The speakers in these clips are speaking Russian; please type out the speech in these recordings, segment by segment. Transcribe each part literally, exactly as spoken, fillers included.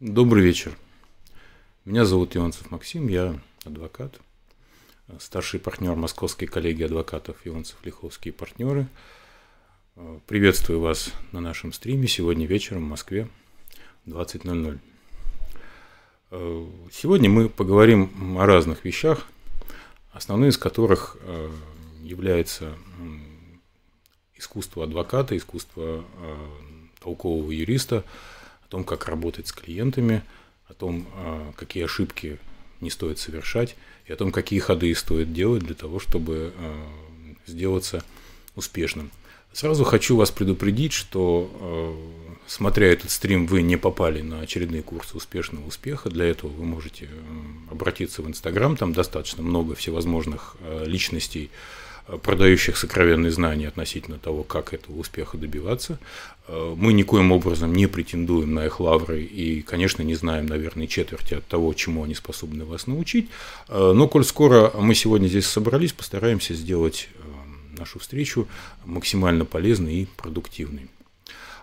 Добрый вечер. Меня зовут Ионцев Максим, я адвокат, старший партнер Московской коллегии адвокатов Ионцев-Ляховский и партнеры. Приветствую вас на нашем стриме сегодня вечером в Москве в двадцать ноль ноль. Сегодня мы поговорим о разных вещах, основные из которых является искусство адвоката, искусство толкового юриста, о том, как работать с клиентами, о том, какие ошибки не стоит совершать, и о том, какие ходы стоит делать для того, чтобы сделаться успешным. Сразу хочу вас предупредить, что, смотря этот стрим, вы не попали на очередные курсы успешного успеха. Для этого вы можете обратиться в Инстаграм, там достаточно много всевозможных личностей, продающих сокровенные знания относительно того, как этого успеха добиваться. Мы никоим образом не претендуем на их лавры и, конечно, не знаем, наверное, четверти от того, чему они способны вас научить. Но, коль скоро мы сегодня здесь собрались, постараемся сделать нашу встречу максимально полезной и продуктивной.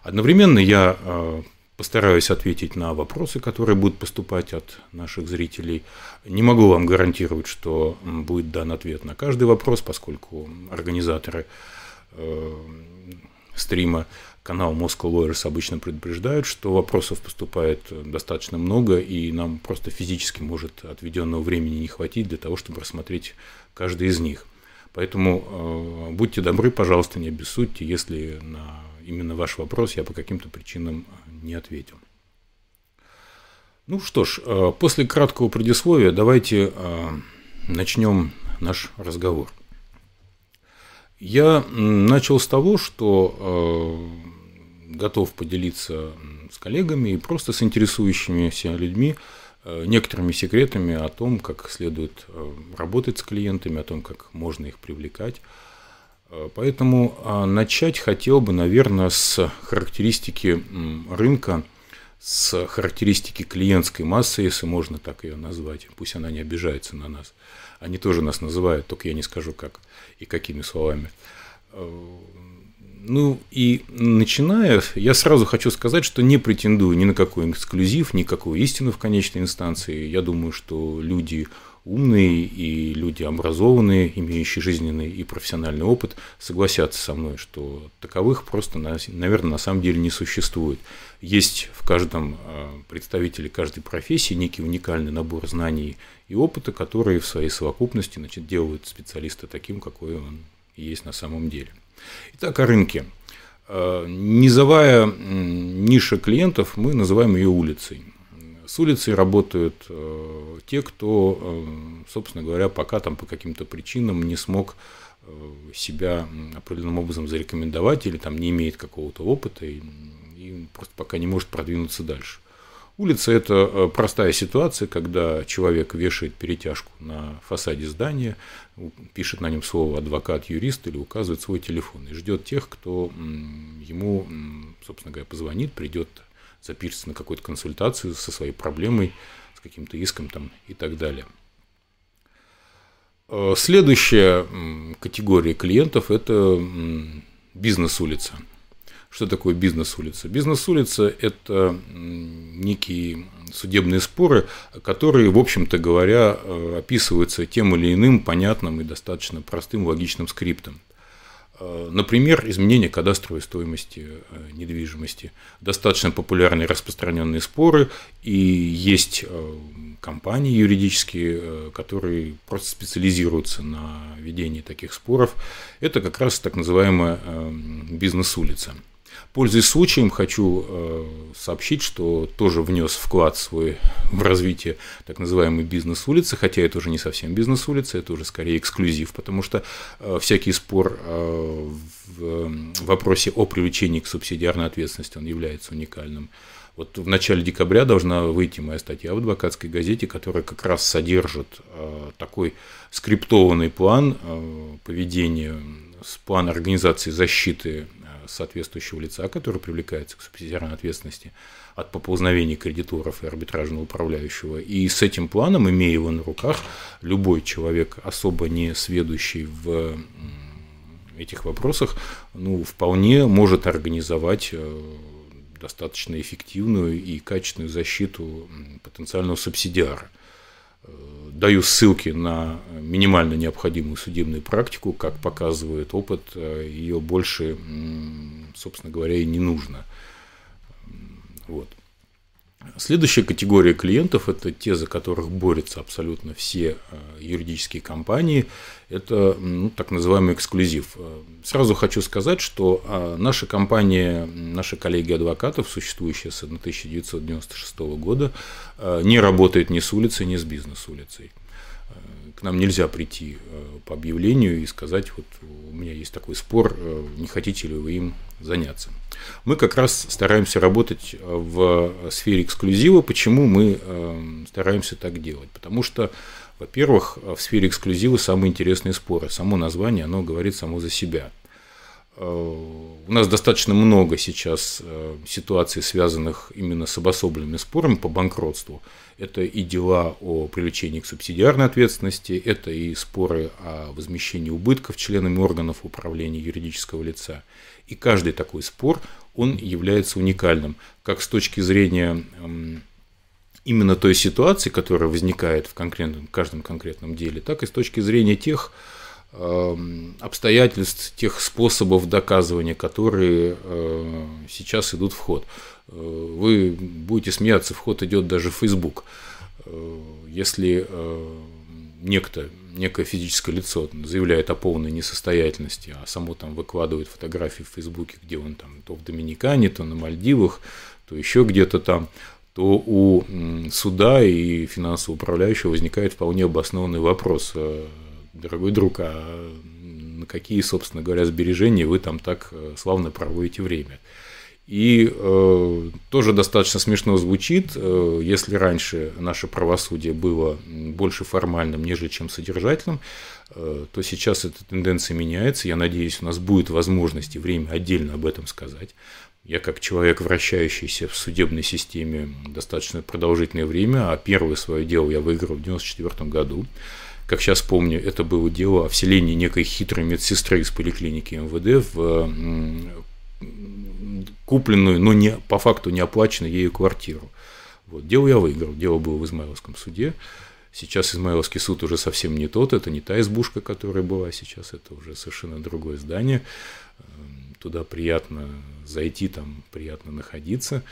Одновременно я постараюсь ответить на вопросы, которые будут поступать от наших зрителей. Не могу вам гарантировать, что будет дан ответ на каждый вопрос, поскольку организаторы э, стрима, канал Moscow Lawyers, обычно предупреждают, что вопросов поступает достаточно много, и нам просто физически может отведенного времени не хватить для того, чтобы рассмотреть каждый из них. Поэтому э, будьте добры, пожалуйста, не обессудьте, если на именно ваш вопрос я по каким-то причинам не ответил. Ну что ж, после краткого предисловия давайте начнем наш разговор. Я начал с того, что готов поделиться с коллегами и просто с интересующимися людьми некоторыми секретами о том, как следует работать с клиентами, о том, как можно их привлекать. Поэтому начать хотел бы, наверное, с характеристики рынка, с характеристики клиентской массы, если можно так ее назвать. Пусть она не обижается на нас. Они тоже нас называют, только я не скажу как и какими словами. Ну и начиная, я сразу хочу сказать, что не претендую ни на какой эксклюзив, никакую истину в конечной инстанции. Я думаю, что люди умные и люди образованные, имеющие жизненный и профессиональный опыт, согласятся со мной, что таковых просто, наверное, на самом деле не существует. Есть в каждом представителе каждой профессии некий уникальный набор знаний и опыта, которые в своей совокупности, значит, делают специалиста таким, какой он есть на самом деле. Итак, о рынке. Низовая ниша клиентов, мы называем ее улицей. С улицей работают э, те, кто, э, собственно говоря, пока там по каким-то причинам не смог э, себя определенным образом зарекомендовать или там не имеет какого-то опыта и, и просто пока не может продвинуться дальше. Улица – это простая ситуация, когда человек вешает перетяжку на фасаде здания, пишет на нем слово «адвокат», «юрист» или указывает свой телефон и ждет тех, кто м, ему, м, собственно говоря, позвонит, придет, запишется на какую-то консультацию со своей проблемой, с каким-то иском там и так далее. Следующая категория клиентов – это бизнес-улица. Что такое бизнес-улица? Бизнес-улица – это некие судебные споры, которые, в общем-то говоря, описываются тем или иным понятным и достаточно простым логичным скриптом. Например, изменение кадастровой стоимости недвижимости. Достаточно популярные распространенные споры, и есть компании юридические, которые просто специализируются на ведении таких споров. Это как раз так называемая бизнес-улица. Пользуясь случаем, хочу сообщить, что тоже внес вклад свой в развитие так называемой бизнес-улицы, хотя это уже не совсем бизнес-улица, это уже скорее эксклюзив, потому что всякий спор в вопросе о привлечении к субсидиарной ответственности, он является уникальным. Вот в начале декабря должна выйти моя статья в «Адвокатской газете», которая как раз содержит такой скриптованный план поведения, план организации защиты соответствующего лица, который привлекается к субсидиарной ответственности от поползновений кредиторов и арбитражного управляющего. И с этим планом, имея его на руках, любой человек, особо не сведущий в этих вопросах, ну, вполне может организовать достаточно эффективную и качественную защиту потенциального субсидиара. Даю ссылки на минимально необходимую судебную практику, как показывает опыт, ее больше, собственно говоря, и не нужно. Вот. Следующая категория клиентов – это те, за которых борются абсолютно все юридические компании. Это, ну, так называемый эксклюзив. Сразу хочу сказать, что наша компания, наши коллеги адвокатов, существующие с тысяча девятьсот девяносто шестого года, не работает ни с улицы, ни с бизнес-улицей. К нам нельзя прийти по объявлению и сказать: вот у меня есть такой спор, не хотите ли вы им заняться. Мы как раз стараемся работать в сфере эксклюзива. Почему мы стараемся так делать? Потому что, во-первых, в сфере эксклюзива самые интересные споры. Само название, оно говорит само за себя. У нас достаточно много сейчас ситуаций, связанных именно с обособленными спорами по банкротству. Это и дела о привлечении к субсидиарной ответственности, это и споры о возмещении убытков членами органов управления юридического лица. И каждый такой спор, он является уникальным, как с точки зрения именно той ситуации, которая возникает в конкретном, каждом конкретном деле, так и с точки зрения тех обстоятельств, тех способов доказывания, которые сейчас идут в ход. Вы будете смеяться, в ход идет даже Facebook. Если некто, некое физическое лицо заявляет о полной несостоятельности, а само там выкладывает фотографии в Фейсбуке, где он там то в Доминикане, то на Мальдивах, то еще где-то там, то у суда и финансового управляющего возникает вполне обоснованный вопрос: дорогой друг, а на какие, собственно говоря, сбережения вы там так славно проводите время? И э, тоже достаточно смешно звучит, э, если раньше наше правосудие было больше формальным, нежели чем содержательным, э, то сейчас эта тенденция меняется. Я надеюсь, у нас будет возможность и время отдельно об этом сказать. Я, как человек, вращающийся в судебной системе достаточно продолжительное время, а первое свое дело я выиграл в девяносто четвёртом году. Как сейчас помню, это было дело о вселении некой хитрой медсестры из поликлиники МВД в купленную, но не, по факту не оплаченную ею квартиру. Вот, дело я выиграл, дело было в Измайловском суде. Сейчас Измайловский суд уже совсем не тот, это не та избушка, которая была сейчас, это уже совершенно другое здание. Туда приятно зайти, там приятно находиться.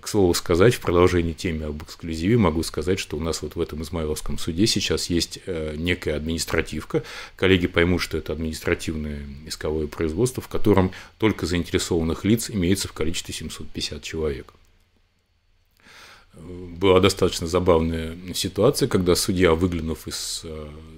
К слову сказать, в продолжении темы об эксклюзиве могу сказать, что у нас вот в этом Измайловском суде сейчас есть некая административка. Коллеги поймут, что это административное исковое производство, в котором только заинтересованных лиц имеется в количестве семьсот пятьдесят человек. Была достаточно забавная ситуация, когда судья, выглянув из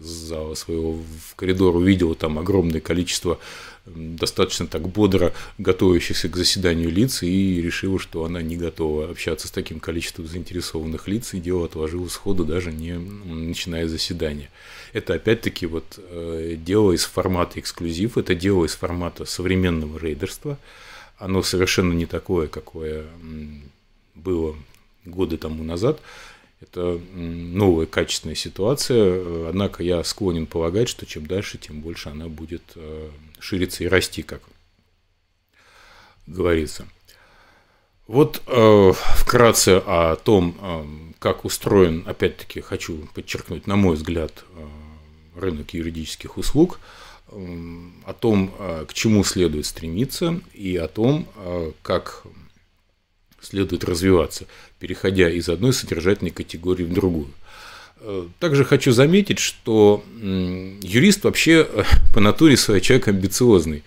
зала своего в коридор, увидел там огромное количество достаточно так бодро готовящихся к заседанию лиц и решила, что она не готова общаться с таким количеством заинтересованных лиц, и дело отложила сходу, даже не начиная заседание. Это опять-таки вот дело из формата эксклюзив, это дело из формата современного рейдерства. Оно совершенно не такое, какое было годы тому назад. Это новая качественная ситуация, однако я склонен полагать, что чем дальше, тем больше она будет шириться и расти, как говорится. Вот вкратце о том, как устроен, опять-таки, хочу подчеркнуть, на мой взгляд, рынок юридических услуг, о том, к чему следует стремиться, и о том, как следует развиваться, переходя из одной содержательной категории в другую. Также хочу заметить, что юрист вообще по натуре своей человек амбициозный.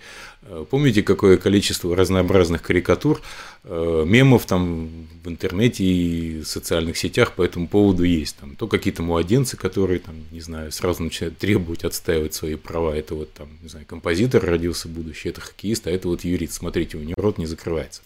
Помните, какое количество разнообразных карикатур, мемов там в интернете и в социальных сетях по этому поводу есть. Там то какие-то младенцы, которые, там, не знаю, сразу начинают требовать, отстаивать свои права. Это вот там, не знаю, композитор родился будущий, это хоккеист, а это вот юрист. Смотрите, у него рот не закрывается.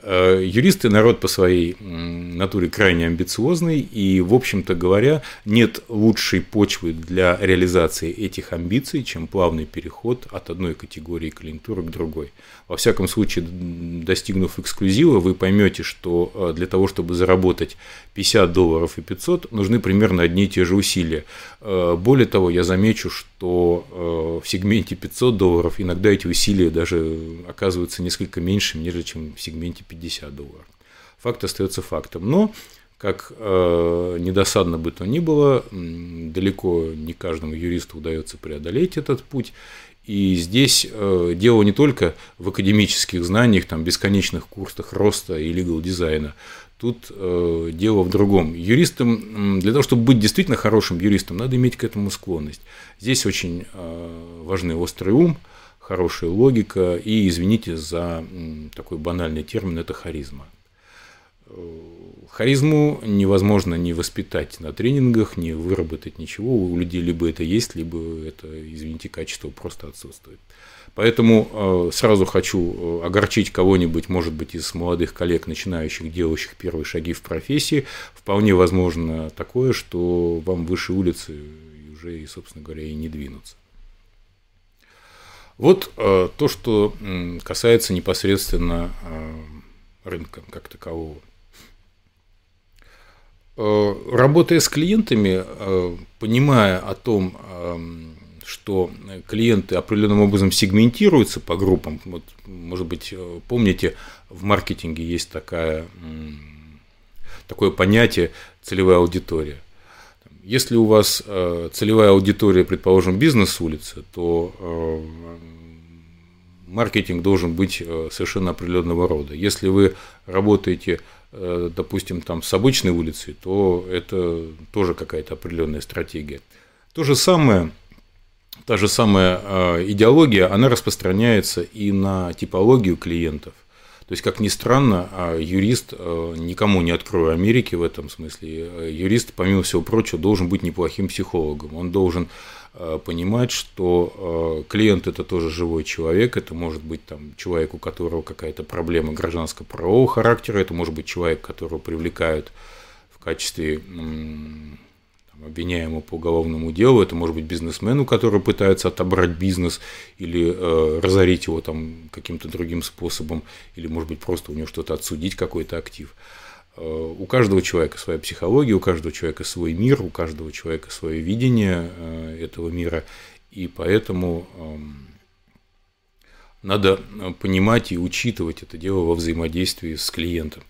Юристы — народ по своей натуре крайне амбициозный, и, в общем-то говоря, нет лучшей почвы для реализации этих амбиций, чем плавный переход от одной категории клиентов к другой. Во всяком случае, достигнув эксклюзива, вы поймете, что для того, чтобы заработать пятьдесят долларов и пятьсот, нужны примерно одни и те же усилия. Более того, я замечу, что в сегменте пятьсот долларов иногда эти усилия даже оказываются несколько меньше, нежели чем в сегменте пятьдесят долларов. Факт остается фактом. Но, как э, недосадно бы то ни было, далеко не каждому юристу удается преодолеть этот путь. И здесь э, дело не только в академических знаниях, там, бесконечных курсах роста и лигал-дизайна. Тут э, дело в другом. Юристам, для того, чтобы быть действительно хорошим юристом, надо иметь к этому склонность. Здесь очень э, важны острый ум, хорошая логика и, извините за э, такой банальный термин, это харизма. Харизму невозможно ни воспитать на тренингах, ни выработать ничего. У людей либо это есть, либо это, извините, качество просто отсутствует. Поэтому сразу хочу огорчить кого-нибудь, может быть, из молодых коллег, начинающих, делающих первые шаги в профессии. Вполне возможно такое, что вам выше улицы уже, собственно говоря, и не двинуться. Вот то, что касается непосредственно рынка как такового. Работая с клиентами, понимая о том, что клиенты определенным образом сегментируются по группам, вот, может быть, помните, в маркетинге есть такая, такое понятие целевая аудитория. Если у вас целевая аудитория, предположим, бизнес-улица, то маркетинг должен быть совершенно определенного рода. Если вы работаете, допустим, там с обычной улицей, то это тоже какая-то определенная стратегия. То же самое, та же самая идеология, она распространяется и на типологию клиентов. То есть, как ни странно, юрист, никому не открою Америки в этом смысле, юрист, помимо всего прочего, должен быть неплохим психологом. Он должен понимать, что клиент – это тоже живой человек, это может быть там человек, у которого какая-то проблема гражданско-правового характера, это может быть человек, которого привлекают в качестве там, обвиняемого по уголовному делу, это может быть бизнесмен, у которого пытаются отобрать бизнес или э, разорить его там каким-то другим способом, или может быть просто у него что-то отсудить, какой-то актив. У каждого человека своя психология, у каждого человека свой мир, у каждого человека свое видение этого мира, и поэтому надо понимать и учитывать это дело во взаимодействии с клиентом.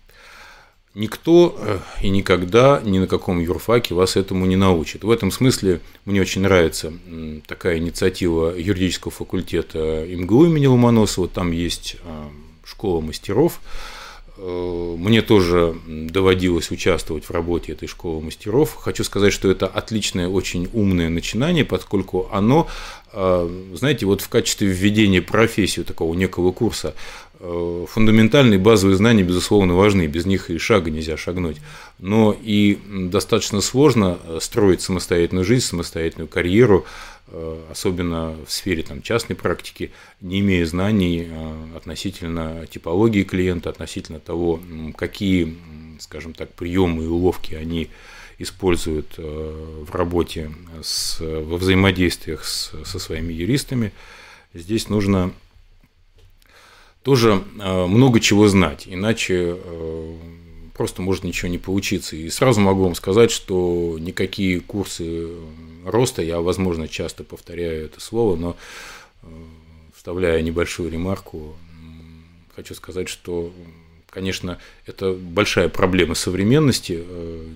Никто и никогда ни на каком юрфаке вас этому не научит. В этом смысле мне очень нравится такая инициатива юридического факультета эм гэ у имени Ломоносова, там есть школа мастеров. Мне тоже доводилось участвовать в работе этой школы мастеров. Хочу сказать, что это отличное, очень умное начинание, поскольку оно, знаете, вот в качестве введения в профессию такого некого курса, фундаментальные базовые знания, безусловно, важны, без них и шага нельзя шагнуть. Но и достаточно сложно строить самостоятельную жизнь, самостоятельную карьеру, особенно в сфере там, частной практики, не имея знаний относительно типологии клиента, относительно того, какие, скажем так, приемы и уловки они используют в работе, с, во взаимодействиях с, со своими юристами. Здесь нужно тоже много чего знать, иначе просто может ничего не получиться. И сразу могу вам сказать, что никакие курсы роста, я, возможно, часто повторяю это слово, но вставляя небольшую ремарку, хочу сказать, что, конечно, это большая проблема современности.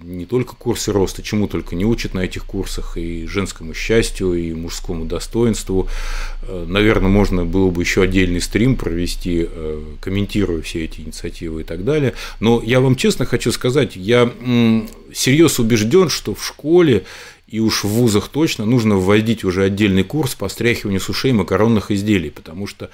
Не только курсы роста, чему только не учат на этих курсах, и женскому счастью, и мужскому достоинству. Наверное, можно было бы еще отдельный стрим провести, комментируя все эти инициативы и так далее. Но я вам честно хочу сказать, я всерьез убежден, что в школе и уж в вузах точно нужно вводить уже отдельный курс по стряхиванию с ушей макаронных изделий, потому что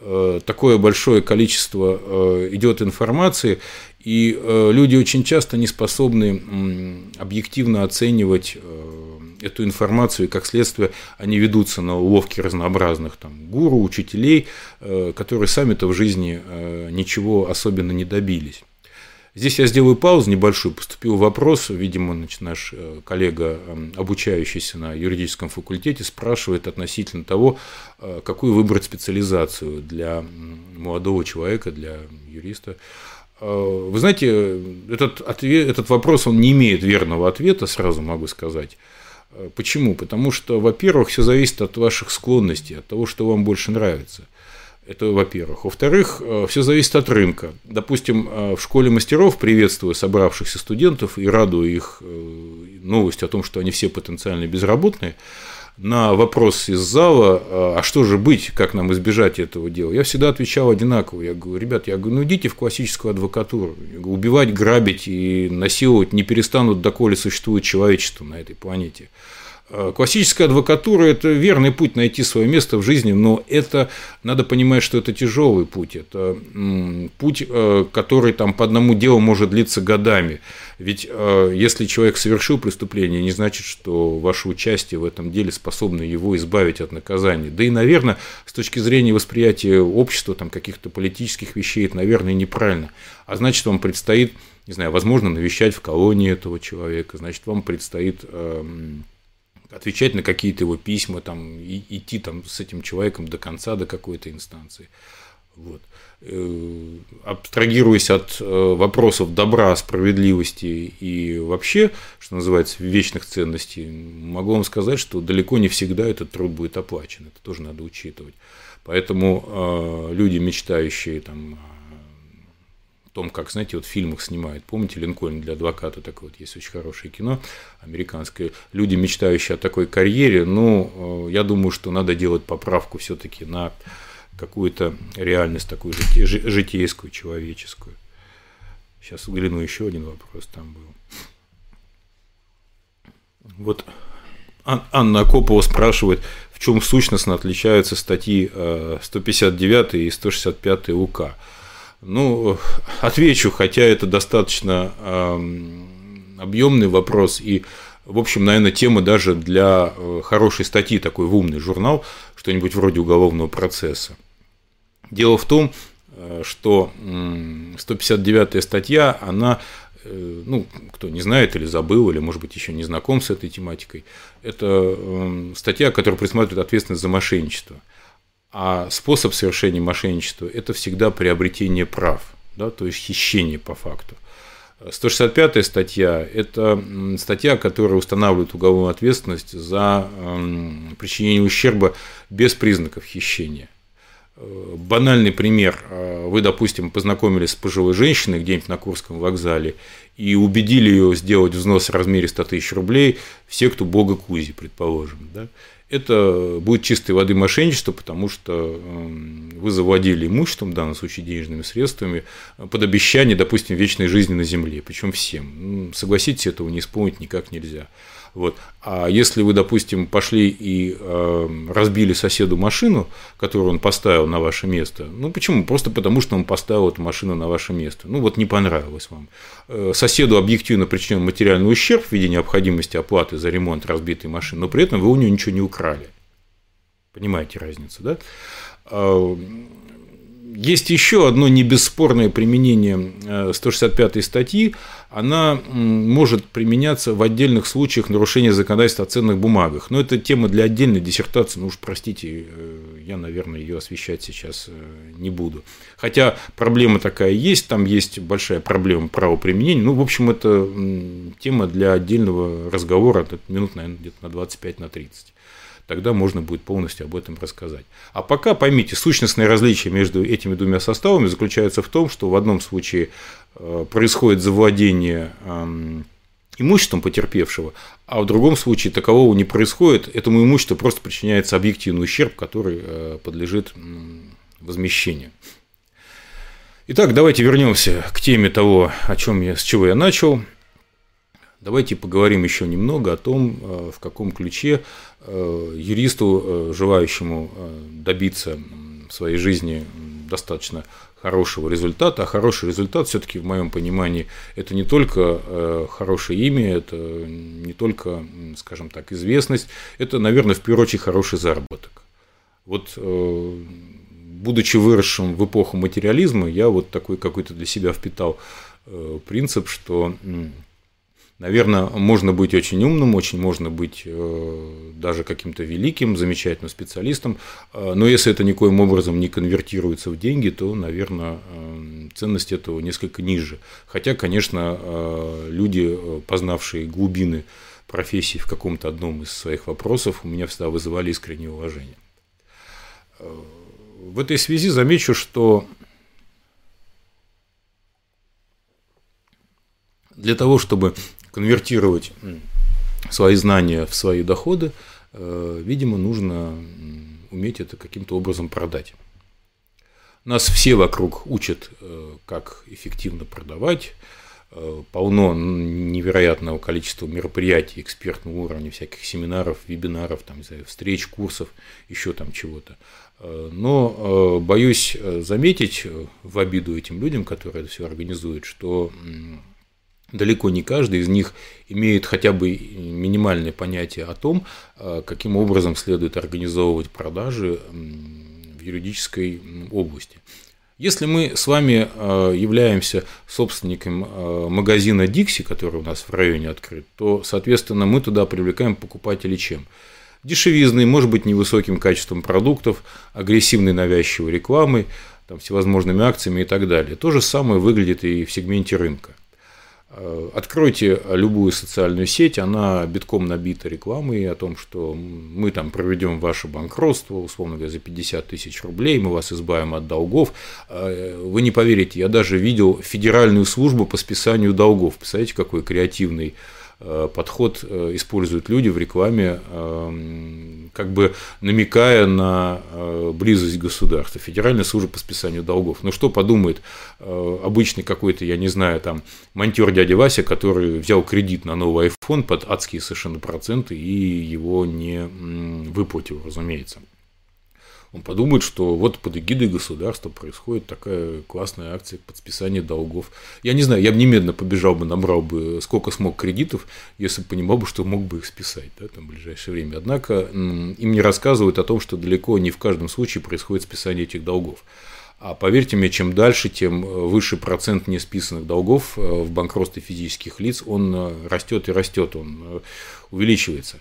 э, такое большое количество э, идет информации, и э, люди очень часто не способны э, объективно оценивать э, эту информацию, и как следствие они ведутся на уловки разнообразных там, гуру, учителей, э, которые сами-то в жизни э, ничего особенно не добились. Здесь я сделаю паузу небольшую, поступил вопрос, видимо, наш коллега, обучающийся на юридическом факультете, спрашивает относительно того, какую выбрать специализацию для молодого человека, для юриста. Вы знаете, этот, ответ, этот вопрос, он не имеет верного ответа, сразу могу сказать. Почему? Потому что, во-первых, все зависит от ваших склонностей, от того, что вам больше нравится. Это во-первых. Во-вторых, все зависит от рынка. Допустим, в школе мастеров, приветствуя собравшихся студентов и радуя их новостью о том, что они все потенциально безработные, на вопрос из зала, а что же быть, как нам избежать этого дела, я всегда отвечал одинаково. Я говорю, ребят, я говорю, ну идите в классическую адвокатуру. Говорю, убивать, грабить и насиловать не перестанут, доколе существует человечество на этой планете. Классическая адвокатура – это верный путь найти свое место в жизни, но это надо понимать, что это тяжелый путь, это путь, который там, по одному делу может длиться годами. Ведь если человек совершил преступление, не значит, что ваше участие в этом деле способно его избавить от наказания. Да и, наверное, с точки зрения восприятия общества, там, каких-то политических вещей, это, наверное, неправильно. А значит, вам предстоит, не знаю, возможно, навещать в колонии этого человека, значит, вам предстоит отвечать на какие-то его письма, там, и идти там, с этим человеком до конца, до какой-то инстанции. Вот. Абстрагируясь от вопросов добра, справедливости и вообще, что называется, вечных ценностей, могу вам сказать, что далеко не всегда этот труд будет оплачен. Это тоже надо учитывать. Поэтому э, люди, мечтающие там, о том, как, знаете, вот в фильмах снимают, помните, «Линкольн для адвоката», такое вот есть очень хорошее кино американское, люди, мечтающие о такой карьере, ну, э, я думаю, что надо делать поправку все-таки на какую-то реальность такую житейскую, человеческую. Сейчас угляну, еще один вопрос там был. Вот Анна Акопова спрашивает, в чем сущностно отличаются статьи сто пятьдесят девять и сто шестьдесят пять УК. Ну, отвечу, хотя это достаточно объемный вопрос и, в общем, наверное, тема даже для хорошей статьи, такой в умный журнал, что-нибудь вроде уголовного процесса. Дело в том, что сто пятьдесят девятая статья, она, ну, кто не знает или забыл, или, может быть, еще не знаком с этой тематикой, это статья, которая предусматривает ответственность за мошенничество. А способ совершения мошенничества – это всегда приобретение прав, да, то есть хищение по факту. сто шестьдесят пятая статья – это статья, которая устанавливает уголовную ответственность за причинение ущерба без признаков хищения. Банальный пример. Вы, допустим, познакомились с пожилой женщиной где-нибудь на Курском вокзале и убедили ее сделать взнос в размере ста тысяч рублей в секту бога Кузи, предположим. Да? Это будет чистой воды мошенничество, потому что вы завладели имуществом, в данном случае денежными средствами, под обещание, допустим, вечной жизни на земле, причем всем. Согласитесь, этого не исполнить никак нельзя. Вот. А если вы, допустим, пошли и э, разбили соседу машину, которую он поставил на ваше место, ну почему? Просто потому, что он поставил эту машину на ваше место. Ну вот не понравилось вам. Э, соседу объективно причинен материальный ущерб в виде необходимости оплаты за ремонт разбитой машины, но при этом вы у него ничего не украли. Понимаете разницу, да? Э, Есть еще одно небесспорное применение сто шестьдесят пятой статьи. Она может применяться в отдельных случаях нарушения законодательства о ценных бумагах. Но это тема для отдельной диссертации. Ну уж простите, я, наверное, ее освещать сейчас не буду. Хотя проблема такая есть, там есть большая проблема правоприменения. Ну, в общем, это тема для отдельного разговора. Это минут, наверное, где-то на двадцать пять на тридцать. Тогда можно будет полностью об этом рассказать. А пока поймите, сущностное различие между этими двумя составами заключается в том, что в одном случае происходит завладение имуществом потерпевшего, а в другом случае такового не происходит, этому имуществу просто причиняется объективный ущерб, который подлежит возмещению. Итак, давайте вернемся к теме того, о чем я, с чего я начал. Давайте поговорим еще немного о том, в каком ключе юристу, желающему добиться в своей жизни достаточно хорошего результата. А хороший результат, все-таки, в моем понимании, это не только хорошее имя, это не только, скажем так, известность, это, наверное, в первую очередь хороший заработок. Вот, будучи выросшим в эпоху материализма, я вот такой какой-то для себя впитал принцип, что, наверное, можно быть очень умным, очень можно быть даже каким-то великим, замечательным специалистом, но если это никоим образом не конвертируется в деньги, то, наверное, ценность этого несколько ниже. Хотя, конечно, люди, познавшие глубины профессии в каком-то одном из своих вопросов, у меня всегда вызывали искреннее уважение. В этой связи замечу, что для того, чтобы конвертировать свои знания в свои доходы, видимо, нужно уметь это каким-то образом продать. Нас все вокруг учат, как эффективно продавать. Полно невероятного количества мероприятий экспертного уровня, всяких семинаров, вебинаров, там, не знаю, встреч, курсов, еще там чего-то. Но боюсь заметить в обиду этим людям, которые это все организуют, что далеко не каждый из них имеет хотя бы минимальное понятие о том, каким образом следует организовывать продажи в юридической области. Если мы с вами являемся собственником магазина «Дикси», который у нас в районе открыт, то, соответственно, мы туда привлекаем покупателей чем? Дешевизной, может быть, невысоким качеством продуктов, агрессивной навязчивой рекламой, там, всевозможными акциями и так далее. То же самое выглядит и в сегменте рынка. Откройте любую социальную сеть, она битком набита рекламой о том, что мы там проведем ваше банкротство, условно говоря, за пятьдесят тысяч рублей, мы вас избавим от долгов. Вы не поверите, я даже видел федеральную службу по списанию долгов. Представляете, какой креативный подход используют люди в рекламе, как бы намекая на близость государства. Федеральная служба по списанию долгов. Ну что подумает обычный какой-то, я не знаю, там монтёр дядя Вася, который взял кредит на новый iPhone под адские совершенно проценты и его не выплатил, разумеется. Он подумает, что вот под эгидой государства происходит такая классная акция под списание долгов. Я не знаю, я бы немедленно побежал бы, набрал бы сколько смог кредитов, если бы понимал бы, что мог бы их списать, да, там, в ближайшее время. Однако им не рассказывают о том, что далеко не в каждом случае происходит списание этих долгов. А поверьте мне, чем дальше, тем выше процент несписанных долгов в банкротстве физических лиц, он растет и растет, он увеличивается.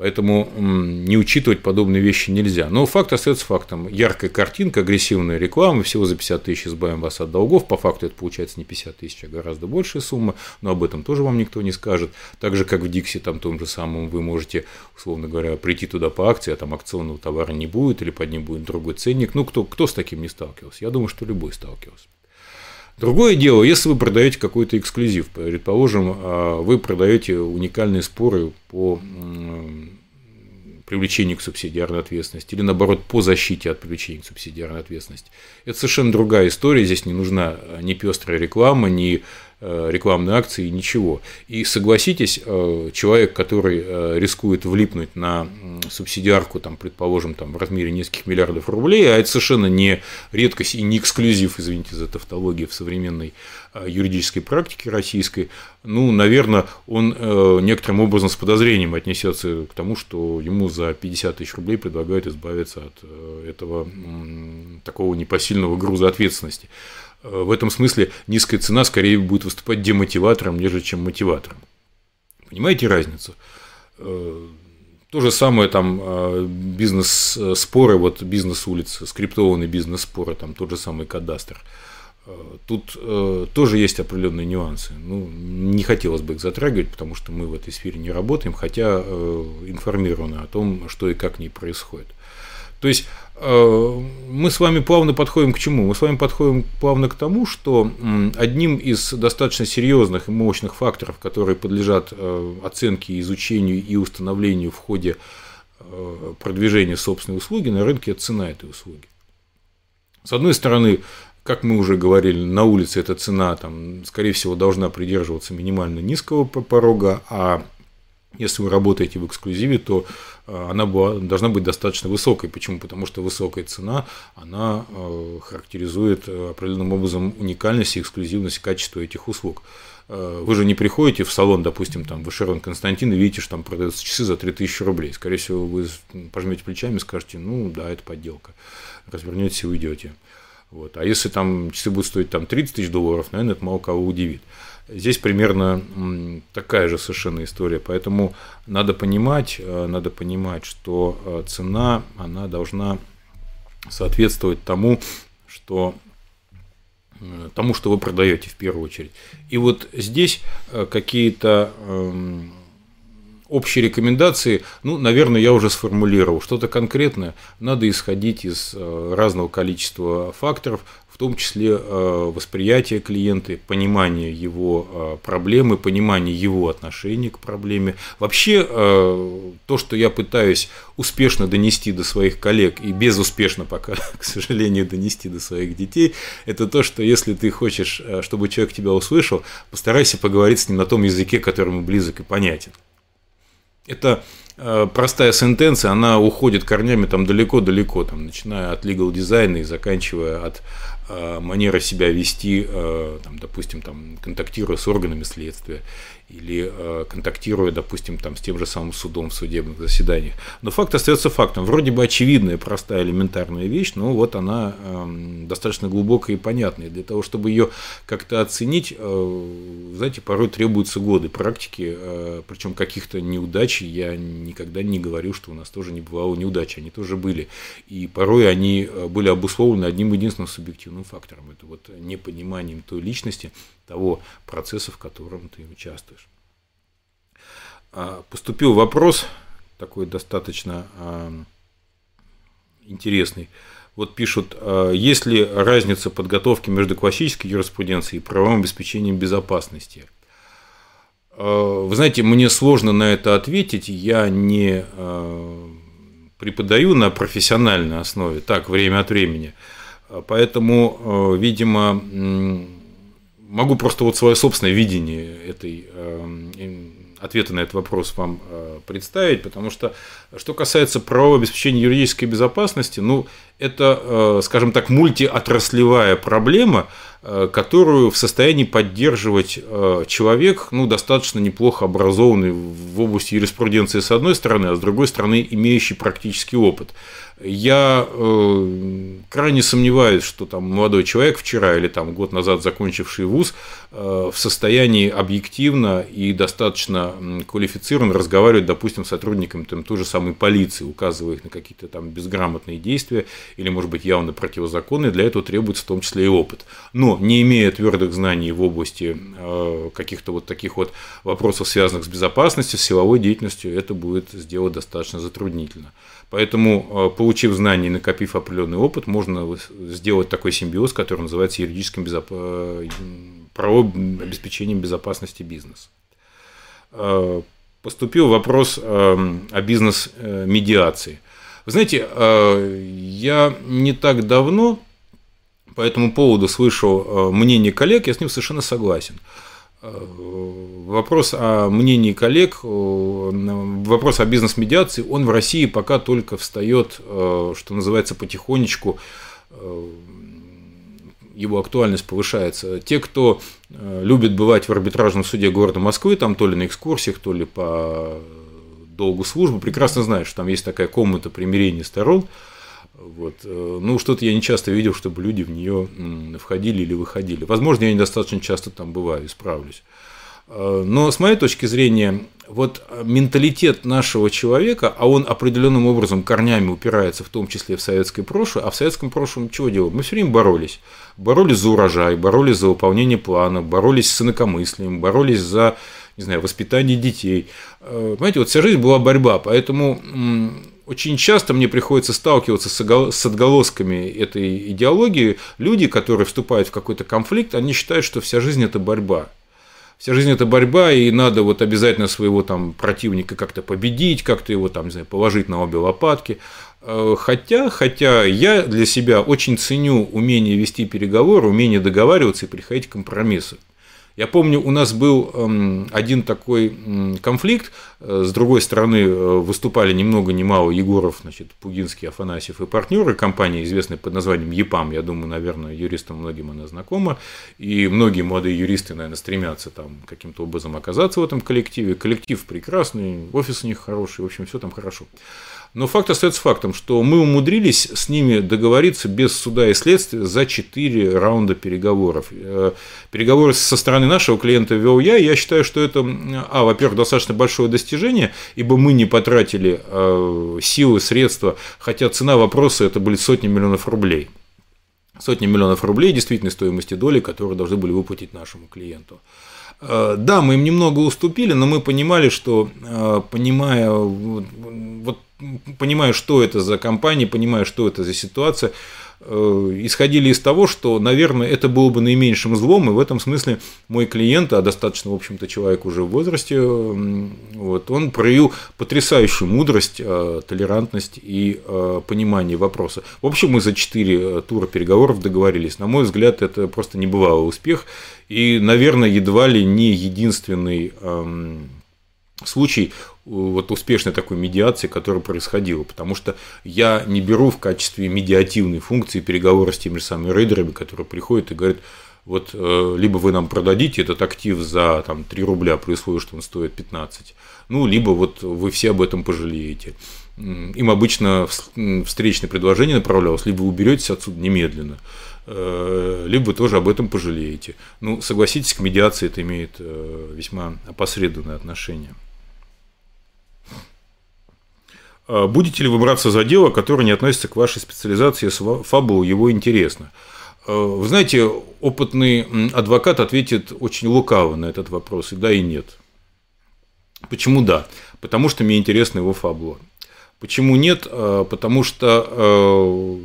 Поэтому не учитывать подобные вещи нельзя. Но факт остается фактом. Яркая картинка, агрессивная реклама, всего за пятьдесят тысяч избавим вас от долгов. По факту это получается не пятьдесят тысяч, а гораздо большая сумма. Но об этом тоже вам никто не скажет. Так же, как в Дикси, там том же самом вы можете, условно говоря, прийти туда по акции, а там акционного товара не будет, или под ним будет другой ценник. Ну, кто, кто с таким не сталкивался? Я думаю, что любой сталкивался. Другое дело, если вы продаете какой-то эксклюзив, предположим, вы продаете уникальные споры по привлечению к субсидиарной ответственности или, наоборот, по защите от привлечения к субсидиарной ответственности. Это совершенно другая история, здесь не нужна ни пестрая реклама, ни рекламные акции, ничего. И согласитесь, человек, который рискует влипнуть на субсидиарку, там, предположим, там, в размере нескольких миллиардов рублей, а это совершенно не редкость и не эксклюзив, извините за тавтологию, в современной юридической практике российской, ну, наверное, он некоторым образом с подозрением отнесется к тому, что ему за пятьдесят тысяч рублей предлагают избавиться от этого такого непосильного груза ответственности. В этом смысле низкая цена скорее будет выступать демотиватором, нежели чем мотиватором. Понимаете разницу? То же самое там бизнес-споры, вот бизнес-улицы, скриптованный бизнес-споры, там тот же самый кадастр. Тут тоже есть определенные нюансы. Ну, не хотелось бы их затрагивать, потому что мы в этой сфере не работаем, хотя информированы о том, что и как в ней происходит. То есть мы с вами плавно подходим к чему? Мы с вами подходим плавно к тому, что одним из достаточно серьезных и мощных факторов, которые подлежат оценке, изучению и установлению в ходе продвижения собственной услуги на рынке, это цена этой услуги. С одной стороны, как мы уже говорили, на улице эта цена, там, скорее всего, должна придерживаться минимально низкого порога, а если вы работаете в эксклюзиве, то она была, должна быть достаточно высокой. Почему? Потому что высокая цена, она характеризует определенным образом уникальность и эксклюзивность качества этих услуг. Вы же не приходите в салон, допустим, там, в Эшерон Константин и видите, что там продаются часы за три тысячи рублей. Скорее всего, вы пожмете плечами и скажете, ну да, это подделка. Развернетесь и уйдете. Вот. А если там часы будут стоить там, тридцать тысяч долларов, наверное, это мало кого удивит. Здесь примерно такая же совершенно история, поэтому надо понимать, надо понимать, что цена, она должна соответствовать тому, что, тому, что вы продаете в первую очередь. И вот здесь какие-то общие рекомендации, ну, наверное, я уже сформулировал. Что-то конкретное надо исходить из разного количества факторов, в том числе восприятие клиента, понимание его проблемы, понимание его отношения к проблеме. Вообще, то, что я пытаюсь успешно донести до своих коллег и безуспешно пока, к сожалению, донести до своих детей, это то, что если ты хочешь, чтобы человек тебя услышал, постарайся поговорить с ним на том языке, который ему близок и понятен. Это простая сентенция, она уходит корнями там далеко-далеко, там, начиная от legal дизайна и заканчивая от э, манеры себя вести, э, там, допустим, там, контактируя с органами следствия или э, контактируя, допустим, там, с тем же самым судом в судебных заседаниях. Но факт остается фактом. Вроде бы очевидная, простая, элементарная вещь, но вот она э, достаточно глубокая и понятная. Для того, чтобы ее как-то оценить, э, знаете, порой требуются годы практики, э, причем каких-то неудач я не никогда не говорил, что у нас тоже не бывало неудачи, они тоже были. И порой они были обусловлены одним единственным субъективным фактором. Это вот непониманием той личности, того процесса, в котором ты участвуешь. Поступил вопрос, такой достаточно интересный. Вот пишут, есть ли разница подготовки между классической юриспруденцией и правовым обеспечением безопасности? Вы знаете, мне сложно на это ответить, я не преподаю на профессиональной основе, так, время от времени, поэтому, видимо, могу просто вот свое собственное видение этой, ответа на этот вопрос вам представить, потому что, что касается правового обеспечения юридической безопасности, ну, это, скажем так, мультиотраслевая проблема, которую в состоянии поддерживать человек, ну, достаточно неплохо образованный в области юриспруденции с одной стороны, а с другой стороны имеющий практический опыт. Я крайне сомневаюсь, что там молодой человек вчера или там год назад закончивший вуз в состоянии объективно и достаточно квалифицированно разговаривать, допустим, с сотрудниками там, той же самой полиции, указывая их на какие-то там безграмотные действия или, может быть, явно противозаконные, для этого требуется в том числе и опыт. Но не имея твердых знаний в области каких-то вот таких вот вопросов, связанных с безопасностью, с силовой деятельностью, это будет сделать достаточно затруднительно. Поэтому, получив знания и накопив определенный опыт, можно сделать такой симбиоз, который называется юридическим безоп... правовым обеспечением безопасности бизнеса. Поступил вопрос о бизнес-медиации. Вы знаете, я не так давно по этому поводу слышал мнение коллег, я с ним совершенно согласен. Вопрос о мнении коллег, вопрос о бизнес-медиации, он в России пока только встает, что называется, потихонечку, его актуальность повышается. Те, кто любит бывать в арбитражном суде города Москвы, там то ли на экскурсиях, то ли по долгу службы, прекрасно знают, что там есть такая комната примирения сторон. Вот. Ну, что-то я не часто видел, чтобы люди в нее входили или выходили. Возможно, я недостаточно часто там бываю, исправлюсь. Но с моей точки зрения, вот менталитет нашего человека, а он определенным образом корнями упирается, в том числе в советское прошлое, а в советском прошлом чего делали? Мы все время боролись. Боролись за урожай, боролись за выполнение плана, боролись с инакомыслием, боролись за, не знаю, воспитание детей. Понимаете, вот вся жизнь была борьба, поэтому очень часто мне приходится сталкиваться с отголосками этой идеологии. Люди, которые вступают в какой-то конфликт, они считают, что вся жизнь – это борьба. Вся жизнь – это борьба, и надо вот обязательно своего там противника как-то победить, как-то его там, не знаю, положить на обе лопатки. Хотя, хотя я для себя очень ценю умение вести переговоры, умение договариваться и приходить к компромиссу. Я помню, у нас был один такой конфликт, с другой стороны выступали ни много ни мало Егоров, значит, Пугинский, Афанасьев и партнеры, компания, известная под названием ЕПАМ, я думаю, наверное, юристам многим она знакома, и многие молодые юристы, наверное, стремятся там каким-то образом оказаться в этом коллективе, коллектив прекрасный, офис у них хороший, в общем, все там хорошо. Но факт остается фактом, что мы умудрились с ними договориться без суда и следствия за четыре раунда переговоров. Переговоры со стороны нашего клиента вел я, и я считаю, что это, а, во-первых, достаточно большое достижение, ибо мы не потратили э, силы, средства, хотя цена вопроса это были сотни миллионов рублей. Сотни миллионов рублей действительной стоимости доли, которые должны были выплатить нашему клиенту. Да, мы им немного уступили, но мы понимали, что, понимая, вот, понимая, что это за компания, понимая, что это за ситуация, исходили из того, что, наверное, это было бы наименьшим злом, и в этом смысле мой клиент, а достаточно, в общем-то, человек уже в возрасте, вот, он проявил потрясающую мудрость, толерантность и понимание вопроса. В общем, мы за четыре тура переговоров договорились. На мой взгляд, это просто небывалый успех. И, наверное, едва ли не единственный эм, случай вот, успешной такой медиации, которая происходила. Потому что я не беру в качестве медиативной функции переговоры с теми же самыми рейдерами, которые приходят и говорят, вот э, либо вы нам продадите этот актив за там, три рубля при условии, что он стоит пятнадцать, ну, либо вот вы все об этом пожалеете. Им обычно встречное предложение направлялось, либо вы уберетесь отсюда немедленно, либо тоже об этом пожалеете. Ну, согласитесь, к медиации это имеет весьма опосредованное отношение. Будете ли вы браться за дело, которое не относится к вашей специализации, если фабула его интересна? Вы знаете, опытный адвокат ответит очень лукаво на этот вопрос, и да, и нет. Почему да? Потому что мне интересна его фабула. Почему нет? Потому что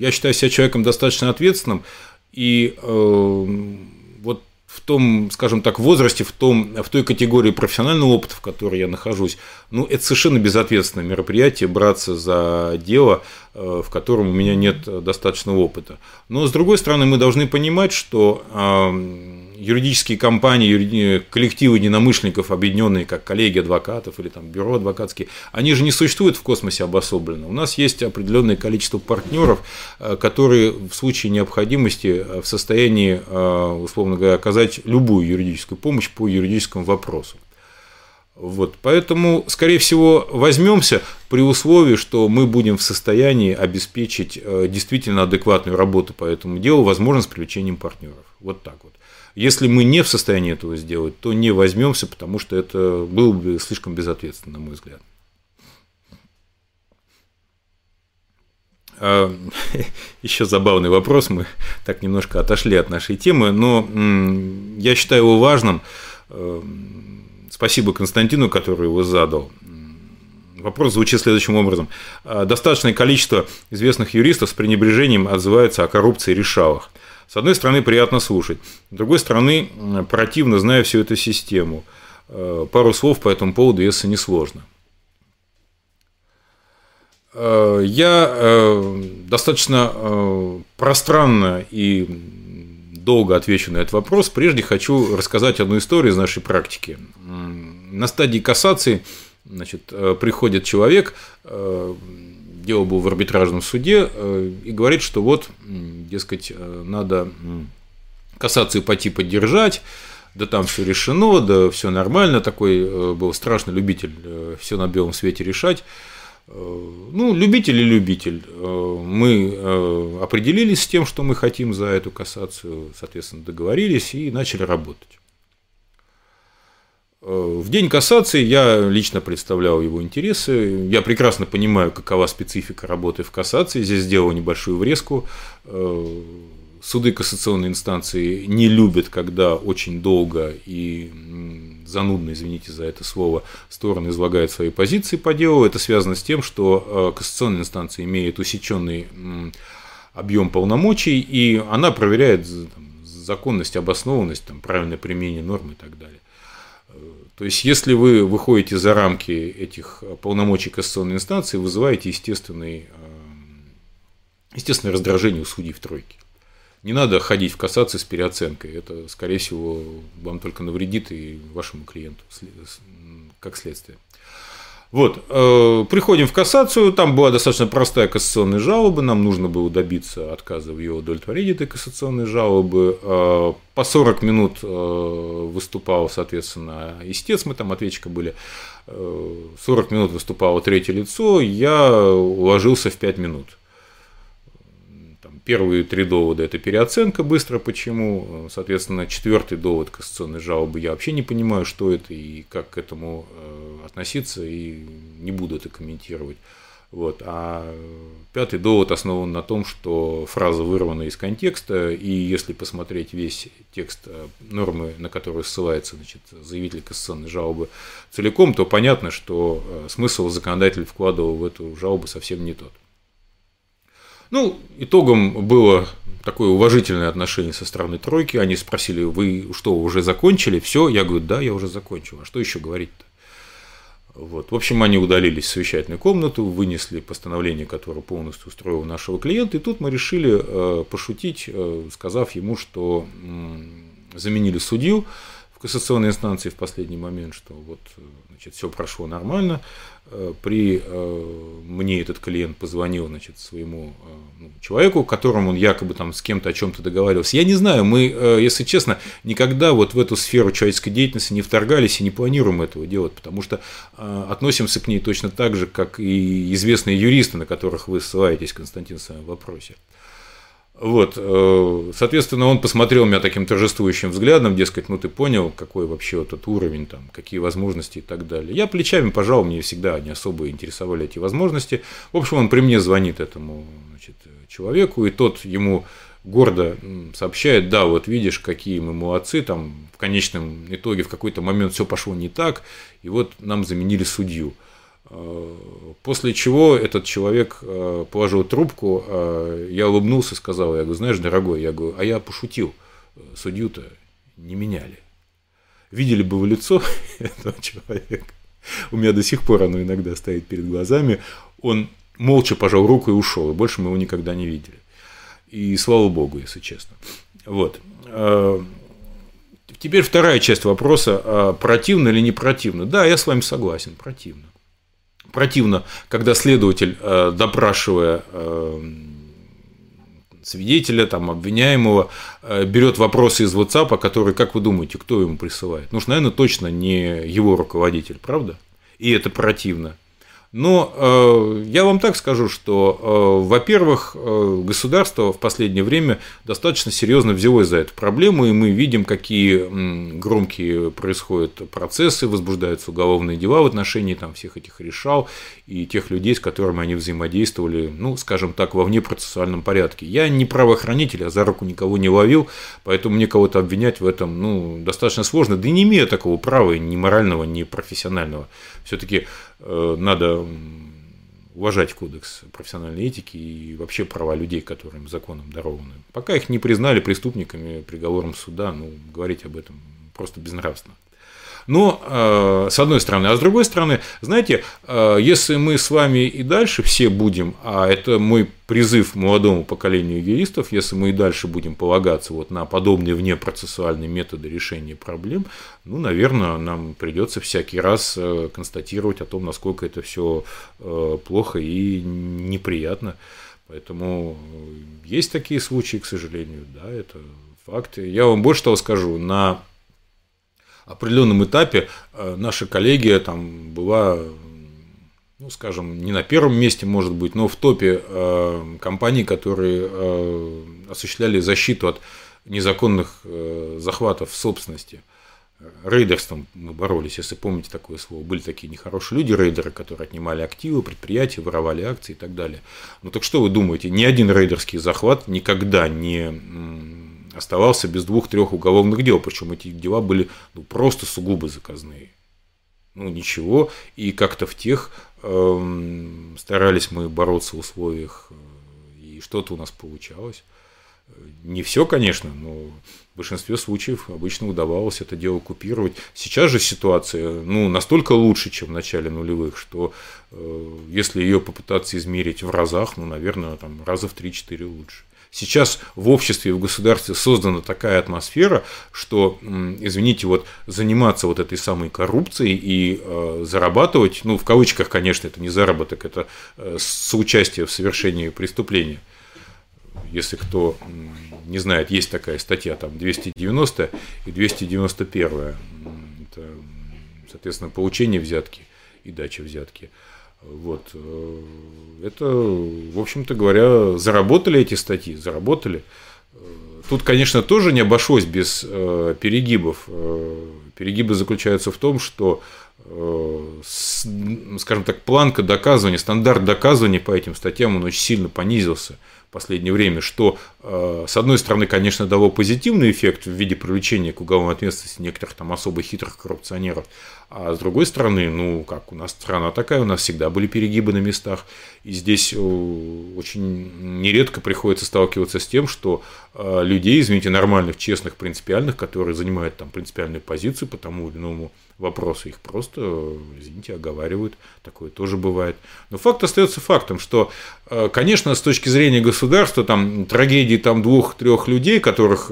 я считаю себя человеком достаточно ответственным, и вот в том, скажем так, возрасте, в, том, в той категории профессионального опыта, в которой я нахожусь, ну, это совершенно безответственное мероприятие, браться за дело, в котором у меня нет достаточного опыта. Но, с другой стороны, мы должны понимать, что юридические компании, коллективы единомышленников, объединенные как коллеги адвокатов или там бюро адвокатские, они же не существуют в космосе обособленно. У нас есть определенное количество партнеров, которые в случае необходимости в состоянии, условно говоря, оказать любую юридическую помощь по юридическому вопросу. Вот, поэтому, скорее всего, возьмемся при условии, что мы будем в состоянии обеспечить действительно адекватную работу по этому делу, возможно, с привлечением партнеров. Вот так вот. Если мы не в состоянии этого сделать, то не возьмемся, потому что это было бы слишком безответственно, на мой взгляд. Еще забавный вопрос, мы так немножко отошли от нашей темы, но я считаю его важным. Спасибо Константину, который его задал. Вопрос звучит следующим образом. Достаточное количество известных юристов с пренебрежением отзывается о коррупции решалых. С одной стороны, приятно слушать. С другой стороны, противно, зная всю эту систему. Пару слов по этому поводу, если не сложно. Я достаточно пространно и долго отвечу на этот вопрос. Прежде хочу рассказать одну историю из нашей практики. На стадии кассации, значит, приходит человек, дело было в арбитражном суде, и говорит, что вот, дескать, надо кассацию по типу поддержать, да там все решено, да все нормально, такой был страшный любитель все на белом свете решать. Ну, любитель и любитель. Мы определились с тем, что мы хотим за эту кассацию, соответственно, договорились и начали работать. В день кассации я лично представлял его интересы. Я прекрасно понимаю, какова специфика работы в кассации. Здесь сделал небольшую врезку. Суды кассационной инстанции не любят, когда очень долго и занудно, извините за это слово, стороны излагают свои позиции по делу. Это связано с тем, что кассационная инстанция имеет усеченный объем полномочий, и она проверяет законность, обоснованность, там, правильное применение норм и так далее. То есть, если вы выходите за рамки этих полномочий кассационной инстанции, вызываете естественное раздражение у судей в тройке. Не надо ходить в кассации с переоценкой, это, скорее всего, вам только навредит и вашему клиенту, как следствие. Вот, приходим в кассацию, там была достаточно простая кассационная жалоба, нам нужно было добиться отказа в ее удовлетворении этой кассационной жалобы. По сорок минут выступал, соответственно, истец, мы там ответчика были, сорок минут выступало третье лицо, я уложился в пять минут. Первые три довода – это переоценка, быстро почему. Соответственно, четвертый довод кассационной жалобы я вообще не понимаю, что это и как к этому относиться, и не буду это комментировать. Вот. А пятый довод основан на том, что фраза вырвана из контекста, и если посмотреть весь текст нормы, на которую ссылается, значит, заявитель кассационной жалобы целиком, то понятно, что смысл законодатель вкладывал в эту жалобу совсем не тот. Ну, итогом было такое уважительное отношение со стороны тройки. Они спросили: вы что, уже закончили? Все? Я говорю: да, я уже закончил. А что еще говорить-то? Вот. В общем, они удалились в совещательную комнату, вынесли постановление, которое полностью устроило нашего клиента, и тут мы решили пошутить, сказав ему, что заменили судью в кассационной инстанции в последний момент, что вот, значит, все прошло нормально. При мне этот клиент позвонил, значит, своему человеку, которому он якобы там с кем-то о чем-то договаривался. Я не знаю, мы, если честно, никогда вот в эту сферу человеческой деятельности не вторгались и не планируем этого делать, потому что относимся к ней точно так же, как и известные юристы, на которых вы ссылаетесь, Константин, в своем вопросе. Вот, соответственно, он посмотрел меня таким торжествующим взглядом, дескать, ну ты понял, какой вообще этот уровень, там, какие возможности и так далее. Я плечами пожал, мне всегда не особо интересовали эти возможности. В общем, он при мне звонит этому, значит, человеку, и тот ему гордо сообщает: да, вот видишь, какие мы молодцы, там в конечном итоге в какой-то момент все пошло не так, и вот нам заменили судью. После чего этот человек положил трубку, я улыбнулся, сказал, я говорю: знаешь, дорогой, я говорю, а я пошутил, судью-то не меняли. Видели бы вы лицо этого человека, у меня до сих пор оно иногда стоит перед глазами, он молча пожал руку и ушел, и больше мы его никогда не видели. И слава богу, если честно. Вот. Теперь вторая часть вопроса, противно или не противно. Да, я с вами согласен, противно. Противно, когда следователь, допрашивая свидетеля, там, обвиняемого, берет вопросы из WhatsApp, которые, как вы думаете, кто ему присылает? Ну, наверное, точно не его руководитель, правда? И это противно. Но я вам так скажу, что, во-первых, государство в последнее время достаточно серьезно взялось за эту проблему, и мы видим, какие громкие происходят процессы, возбуждаются уголовные дела в отношении там всех этих решал и тех людей, с которыми они взаимодействовали, ну, скажем так, во внепроцессуальном порядке. Я не правоохранитель, а за руку никого не ловил, поэтому мне кого-то обвинять в этом, ну, достаточно сложно, да и не имея такого права, ни морального, ни профессионального. Все-таки надо уважать кодекс профессиональной этики и вообще права людей, которым законом дарованы. Пока их не признали преступниками приговором суда, ну, говорить об этом просто безнравственно. Но, с одной стороны. А с другой стороны, знаете, если мы с вами и дальше все будем, а это мой призыв молодому поколению юристов, если мы и дальше будем полагаться вот на подобные внепроцессуальные методы решения проблем, ну, наверное, нам придется всякий раз констатировать о том, насколько это все плохо и неприятно. Поэтому есть такие случаи, к сожалению, да, это факт. Я вам больше того скажу, на определенном этапе наша коллегия там была, ну, скажем, не на первом месте, может быть, но в топе компаний, которые осуществляли защиту от незаконных захватов собственности. Рейдерством мы боролись, если помните такое слово. Были такие нехорошие люди, рейдеры, которые отнимали активы, предприятия, воровали акции и так далее. Ну так что вы думаете, ни один рейдерский захват никогда не оставался без двух-трех уголовных дел, причем эти дела были, ну, просто сугубо заказные. Ну ничего, и как-то в тех эм, старались мы бороться в условиях, и что-то у нас получалось. Не все, конечно, но в большинстве случаев обычно удавалось это дело купировать. Сейчас же ситуация, ну, настолько лучше, чем в начале нулевых, что э, если ее попытаться измерить в разах, ну, наверное, там, раза в три-четыре лучше. Сейчас в обществе и в государстве создана такая атмосфера, что, извините, вот заниматься вот этой самой коррупцией и э, зарабатывать, ну, в кавычках, конечно, это не заработок, это э, соучастие в совершении преступления. Если кто не знает, есть такая статья, там двести девяностая и двести девяносто первая, это, соответственно, получение взятки и дача взятки. Вот. Это, в общем-то говоря, заработали эти статьи, заработали. Тут, конечно, тоже не обошлось без перегибов. Перегибы заключаются в том, что, скажем так, планка доказывания, стандарт доказывания по этим статьям, он очень сильно понизился в последнее время, что, с одной стороны, конечно, дало позитивный эффект в виде привлечения к уголовной ответственности некоторых там особо хитрых коррупционеров, а с другой стороны, ну, как у нас страна такая, у нас всегда были перегибы на местах, и здесь очень нередко приходится сталкиваться с тем, что людей, извините, нормальных, честных, принципиальных, которые занимают там принципиальную позицию по тому или иному вопросу, их просто, извините, оговаривают, такое тоже бывает. Но факт остается фактом, что, конечно, с точки зрения государства, там трагедии там двух-трех людей, которых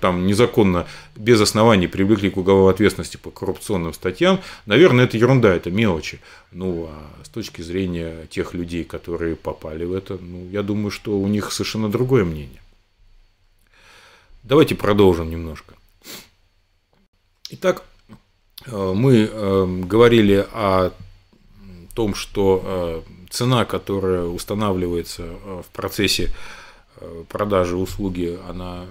там незаконно, без оснований привлекли к уголовной ответственности по коррупционным статьям, наверное, это ерунда, это мелочи. Ну, а с точки зрения тех людей, которые попали в это, ну, я думаю, что у них совершенно другое мнение. Давайте продолжим немножко. Итак, мы говорили о том, что цена, которая устанавливается в процессе продажи услуги, она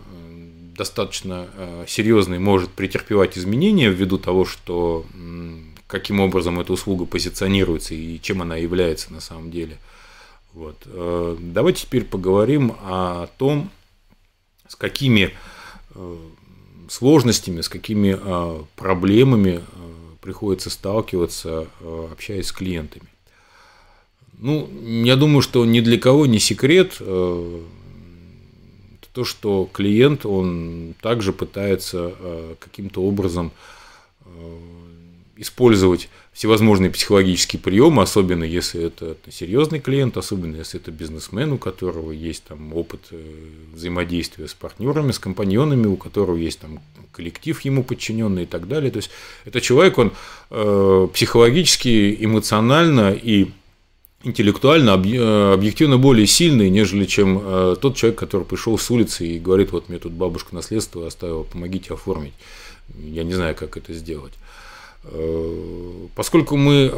достаточно серьезной может претерпевать изменения ввиду того, что каким образом эта услуга позиционируется и чем она является на самом деле. Вот. Давайте теперь поговорим о том, с какими сложностями, с какими проблемами приходится сталкиваться, общаясь с клиентами. Ну, я думаю, что ни для кого не секрет то, что клиент, он также пытается каким-то образом использовать всевозможные психологические приемы, особенно если это серьезный клиент, особенно если это бизнесмен, у которого есть там опыт взаимодействия с партнерами, с компаньонами, у которого есть там коллектив ему подчиненный и так далее. То есть это человек, он э, психологически, эмоционально и интеллектуально, объективно более сильный, нежели чем тот человек, который пришел с улицы и говорит: вот мне тут бабушка наследство оставила, помогите оформить. Я не знаю, как это сделать. Поскольку мы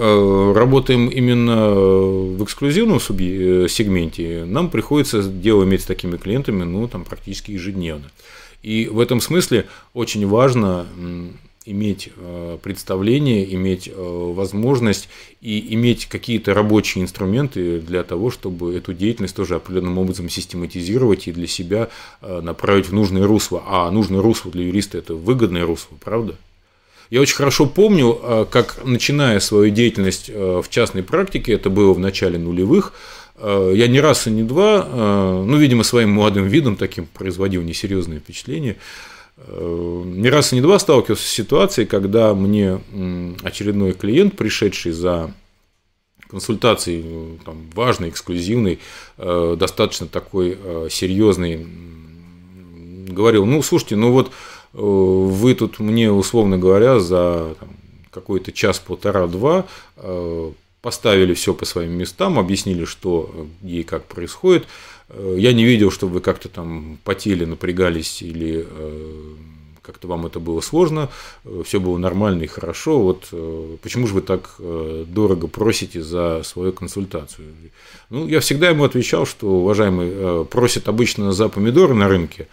работаем именно в эксклюзивном сегменте, нам приходится дело иметь с такими клиентами, ну, там, практически ежедневно. И в этом смысле очень важно иметь представление, иметь возможность и иметь какие-то рабочие инструменты для того, чтобы эту деятельность тоже определенным образом систематизировать и для себя направить в нужное русло. А нужное русло для юриста – это выгодное русло, правда? Я очень хорошо помню, как, начиная свою деятельность в частной практике, это было в начале нулевых, я не раз и не два, ну, видимо, своим молодым видом таким производил несерьезное впечатление, не раз и не два сталкивался с ситуацией, когда мне очередной клиент, пришедший за консультацией там, важной, эксклюзивной, достаточно такой серьезной, говорил: ну, слушайте, ну вот вы тут мне, условно говоря, за какой-то час, полтора-два поставили все по своим местам, объяснили, что и как происходит. Я не видел, чтобы вы как-то там потели, напрягались или как-то вам это было сложно. Все было нормально и хорошо. Вот почему же вы так дорого просите за свою консультацию? Ну, я всегда ему отвечал, что, уважаемый, просят обычно за помидоры на рынке,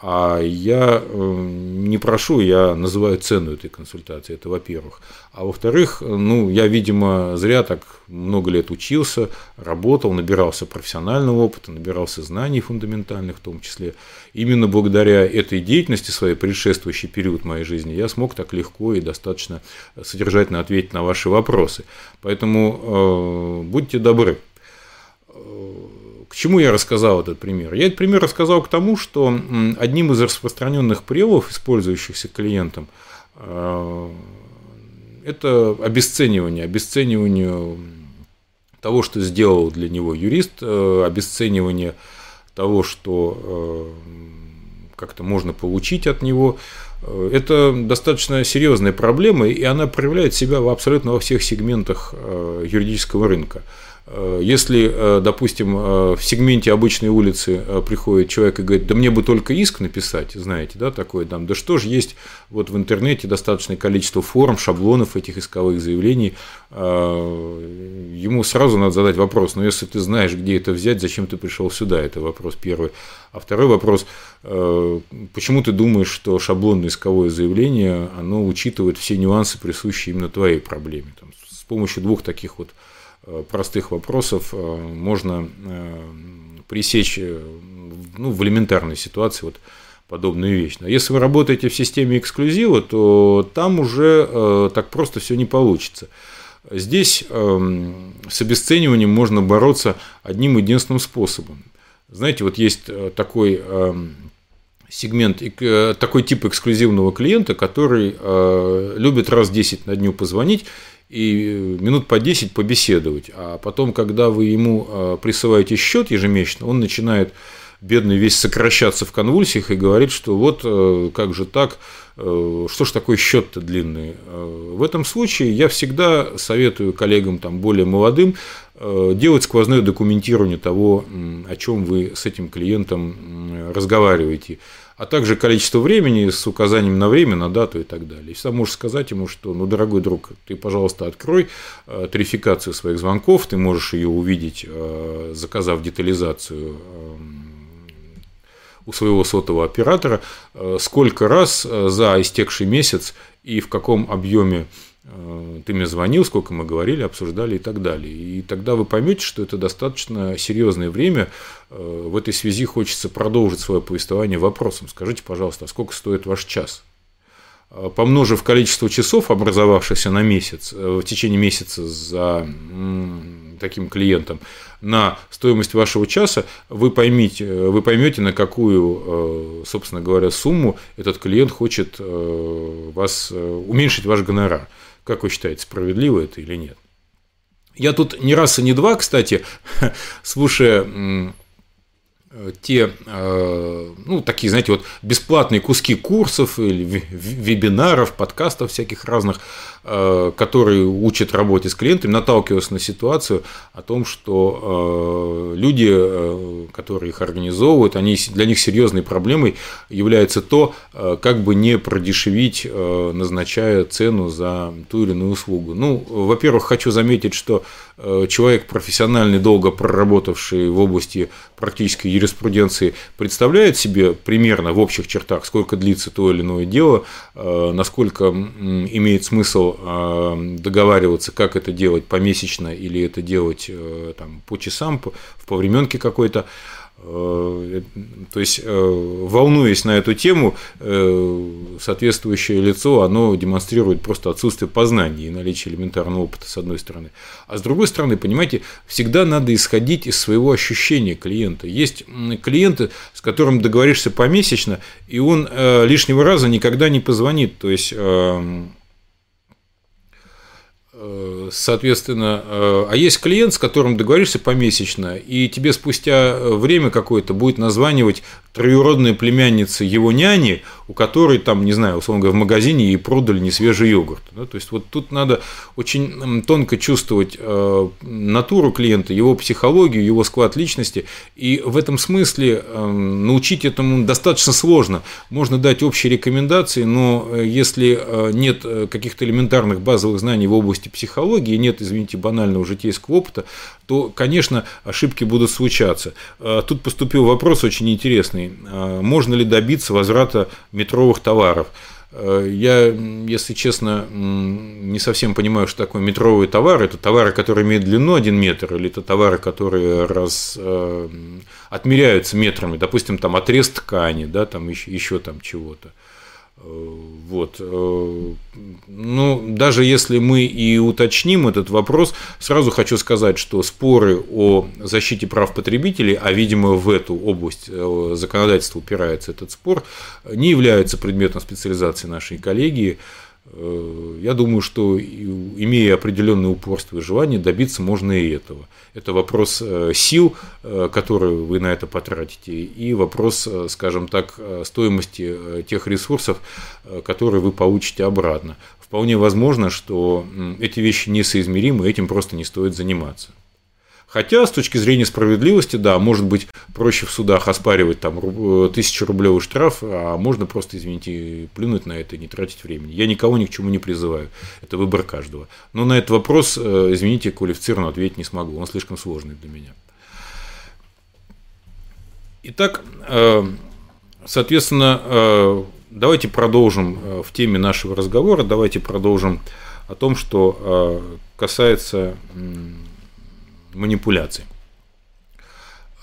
а я не прошу, я называю цену этой консультации, это во-первых. А во-вторых, ну, я, видимо, зря так много лет учился, работал, набирался профессионального опыта, набирался знаний фундаментальных в том числе. Именно благодаря этой деятельности, своей предшествующий период моей жизни, я смог так легко и достаточно содержательно ответить на ваши вопросы. Поэтому э, будьте добры. К чему я рассказал этот пример? Я этот пример рассказал к тому, что одним из распространенных приемов, использующихся клиентом, это обесценивание, обесценивание того, что сделал для него юрист, обесценивание того, что как-то можно получить от него. Это достаточно серьезная проблема, и она проявляет себя абсолютно во всех сегментах юридического рынка. Если, допустим, в сегменте обычной улицы приходит человек и говорит: да мне бы только иск написать, знаете, да, такой, там, да что же есть вот в интернете достаточное количество форм, шаблонов этих исковых заявлений, ему сразу надо задать вопрос: ну, если ты знаешь, где это взять, зачем ты пришел сюда, это вопрос первый. А второй вопрос: почему ты думаешь, что шаблонные исковое заявление, оно учитывает все нюансы, присущие именно твоей проблеме. Там, с помощью двух таких вот простых вопросов можно пресечь, ну, в элементарной ситуации вот подобную вещь. Но если вы работаете в системе эксклюзива, то там уже так просто все не получится. Здесь с обесцениванием можно бороться одним единственным способом. Знаете, вот есть такой сегмент, такой тип эксклюзивного клиента, который любит раз десять на дню позвонить и минут по десять побеседовать. А потом, когда вы ему присылаете счет ежемесячно, он начинает, бедный, весь сокращаться в конвульсиях и говорит, что вот как же так, что ж такой счет-то длинный. В этом случае я всегда советую коллегам там более молодым делать сквозное документирование того, о чем вы с этим клиентом разговариваете, а также количество времени с указанием на время, на дату и так далее. И всегда можешь сказать ему, что, ну, дорогой друг, ты, пожалуйста, открой тарификацию своих звонков, ты можешь ее увидеть, заказав детализацию у своего сотового оператора, сколько раз за истекший месяц и в каком объеме ты мне звонил, сколько мы говорили, обсуждали и так далее. И тогда вы поймете, что это достаточно серьезное время. В этой связи хочется продолжить свое повествование вопросом. Скажите, пожалуйста, а сколько стоит ваш час? Помножив количество часов, образовавшихся на месяц, в течение месяца за таким клиентом, на стоимость вашего часа, вы поймите, вы поймете, на какую, собственно говоря, сумму этот клиент хочет вас, уменьшить ваш гонорар. Как вы считаете, справедливо это или нет? Я тут не раз и не два, кстати, слушая те, ну, такие, знаете, вот бесплатные куски курсов или вебинаров, подкастов всяких разных, которые учат работе с клиентами, наталкиваясь на ситуацию о том, что люди, которые их организовывают, они, для них серьезной проблемой является то, как бы не продешевить, назначая цену за ту или иную услугу. Ну, во-первых, хочу заметить, что человек профессиональный, долго проработавший в области практической юриспруденции, представляет себе примерно в общих чертах, сколько длится то или иное дело, насколько имеет смысл договариваться, как это делать помесячно или это делать там по часам, в повременке какой-то. То есть, волнуясь на эту тему, соответствующее лицо, оно демонстрирует просто отсутствие познаний и наличие элементарного опыта, с одной стороны. А с другой стороны, понимаете, всегда надо исходить из своего ощущения клиента. Есть клиенты, с которым договоришься помесячно, и он лишнего раза никогда не позвонит. То есть, соответственно, а есть клиент, с которым договоришься помесячно, и тебе спустя время какое-то будет названивать троюродная племянница его няни, у которой там, не знаю, условно говоря, в магазине ей продали несвежий йогурт. Да? То есть, вот тут надо очень тонко чувствовать натуру клиента, его психологию, его склад личности, и в этом смысле научить этому достаточно сложно. Можно дать общие рекомендации, но если нет каких-то элементарных базовых знаний в области психологии, нет, извините, банального житейского опыта, то, конечно, ошибки будут случаться. Тут поступил вопрос очень интересный. Можно ли добиться возврата метровых товаров? Я, если честно, не совсем понимаю, что такое метровые товары. Это товары, которые имеют длину один метр, или это товары, которые раз, отмеряются метрами, допустим, там отрез ткани, да, там еще, еще там чего-то. Вот. Ну, даже если мы и уточним этот вопрос, сразу хочу сказать, что споры о защите прав потребителей, а, видимо, в эту область законодательства упирается этот спор, не являются предметом специализации нашей коллегии. Я думаю, что, имея определенное упорство и желание, добиться можно и этого. Это вопрос сил, которые вы на это потратите, и вопрос, скажем так, стоимости тех ресурсов, которые вы получите обратно. Вполне возможно, что эти вещи несоизмеримы, этим просто не стоит заниматься. Хотя, с точки зрения справедливости, да, может быть, проще в судах оспаривать там тысячерублевый штраф, а можно просто, извините, плюнуть на это и не тратить времени. Я никого ни к чему не призываю, это выбор каждого. Но на этот вопрос, извините, квалифицированно ответить не смогу, он слишком сложный для меня. Итак, соответственно, Давайте продолжим в теме нашего разговора, давайте продолжим о том, что касается манипуляций.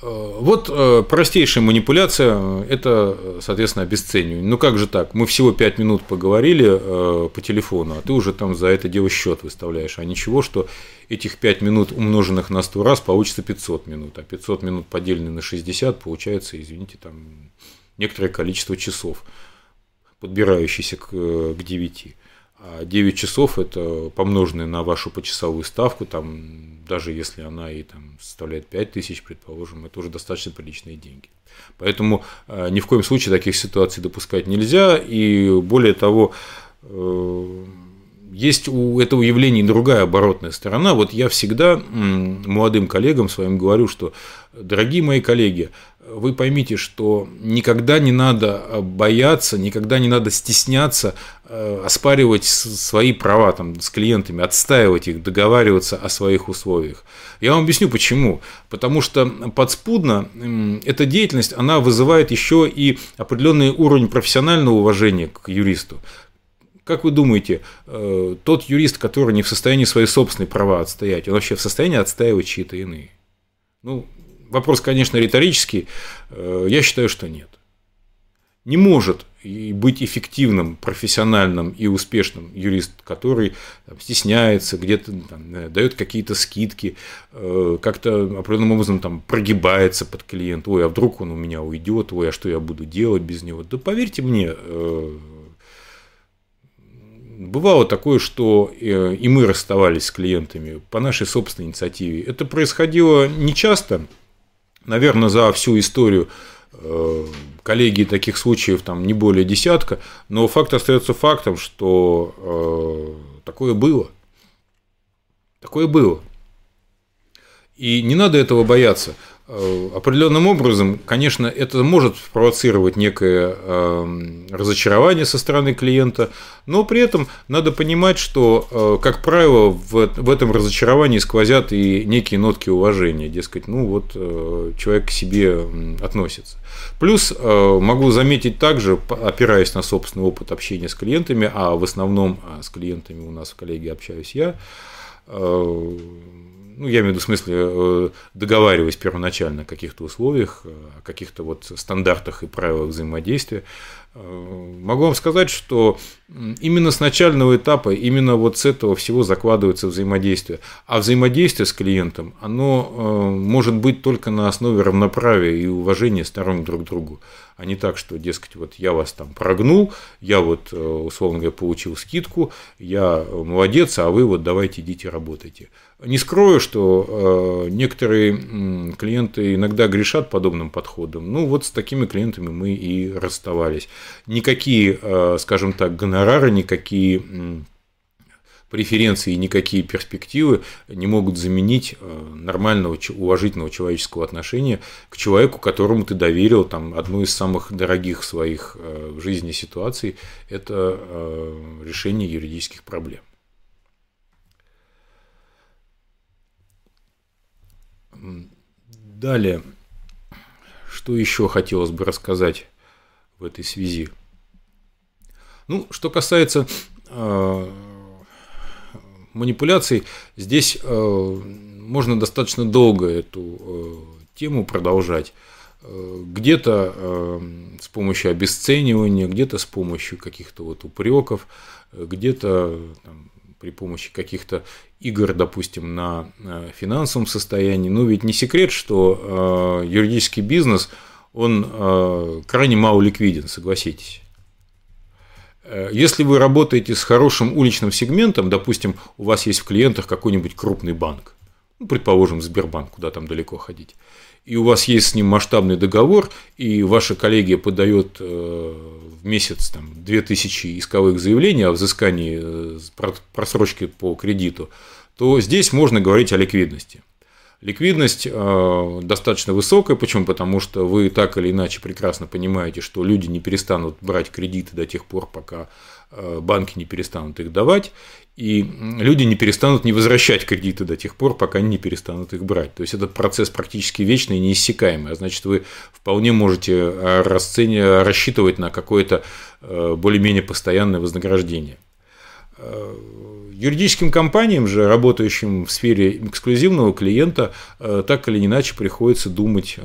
Вот простейшая манипуляция – это, соответственно, обесценивание. Ну как же так? Мы всего пять минут поговорили по телефону, а ты уже там за это дело счет выставляешь. А ничего, что этих пять минут, умноженных на сто раз, получится пятьсот минут. А пятьсот минут, поделенные на шестьдесят, получается, извините, там некоторое количество часов, подбирающиеся к девяти. А девять часов – это помноженное на вашу почасовую ставку, там, даже если она и там составляет пять тысяч, предположим, это уже достаточно приличные деньги. Поэтому ни в коем случае таких ситуаций допускать нельзя. И более того, есть у этого явления другая оборотная сторона. Вот я всегда молодым коллегам своим говорю, что, дорогие мои коллеги, вы поймите, что никогда не надо бояться, никогда не надо стесняться оспаривать свои права там, с клиентами, отстаивать их, договариваться о своих условиях. Я вам объясню почему. Потому что подспудно эта деятельность, она вызывает еще и определенный уровень профессионального уважения к юристу. Как вы думаете, тот юрист, который не в состоянии свои собственные права отстоять, он вообще в состоянии отстаивать чьи-то иные? Ну, вопрос, конечно, риторический. Я считаю, что нет. Не может быть эффективным, профессиональным и успешным юрист, который там стесняется, где-то там дает какие-то скидки, как-то определенным образом там прогибается под клиента. Ой, а вдруг он у меня уйдет? Ой, а что я буду делать без него? Да поверьте мне, бывало такое, что и мы расставались с клиентами по нашей собственной инициативе. Это происходило нечасто. Наверное, за всю историю коллеги таких случаев там не более десятка. Но факт остается фактом, что такое было. Такое было. И не надо этого бояться. Определенным образом, конечно, это может спровоцировать некое разочарование со стороны клиента, но при этом надо понимать, что, как правило, в этом разочаровании сквозят и некие нотки уважения, дескать, ну вот человек к себе относится. Плюс могу заметить также, опираясь на собственный опыт общения с клиентами, а в основном с клиентами у нас, коллеги, общаюсь я, ну, я имею в виду, в смысле, договариваясь первоначально о каких-то условиях, о каких-то вот стандартах и правилах взаимодействия, могу вам сказать, что именно с начального этапа, именно вот с этого всего закладывается взаимодействие. А взаимодействие с клиентом, оно может быть только на основе равноправия и уважения сторон друг к другу. А не так, что, дескать, вот я вас там прогнул, я вот, условно говоря, получил скидку, я молодец, а вы вот давайте идите работайте. Не скрою, что некоторые клиенты иногда грешат подобным подходом. Ну, вот с такими клиентами мы и расставались. Никакие, скажем так, гонорары, никакие преференции, никакие перспективы не могут заменить нормального, уважительного человеческого отношения к человеку, которому ты доверил там, одну из самых дорогих своих в жизни ситуаций – это решение юридических проблем. Далее, что еще хотелось бы рассказать в этой связи? Ну, что касается э, манипуляций, здесь э, можно достаточно долго эту э, тему продолжать. Э, где-то э, с помощью обесценивания, где-то с помощью каких-то вот упреков, где-то там, при помощи каких-то игр, допустим, на финансовом состоянии. Ну, ведь не секрет, что э, юридический бизнес, он э, крайне мало ликвиден, согласитесь. Если вы работаете с хорошим уличным сегментом, допустим, у вас есть в клиентах какой-нибудь крупный банк, ну, предположим, Сбербанк, куда там далеко ходить, и у вас есть с ним масштабный договор, и ваша коллегия подает в месяц там, две тысячи исковых заявлений о взыскании просрочки по кредиту, то здесь можно говорить о ликвидности. Ликвидность э, достаточно высокая. Почему? Потому что вы так или иначе прекрасно понимаете, что люди не перестанут брать кредиты до тех пор, пока э, банки не перестанут их давать. И люди не перестанут не возвращать кредиты до тех пор, пока они не перестанут их брать. То есть этот процесс практически вечный и неиссякаемый. А значит, вы вполне можете расцени... рассчитывать на какое-то э, более-менее постоянное вознаграждение. Юридическим компаниям же, работающим в сфере эксклюзивного клиента, так или иначе приходится думать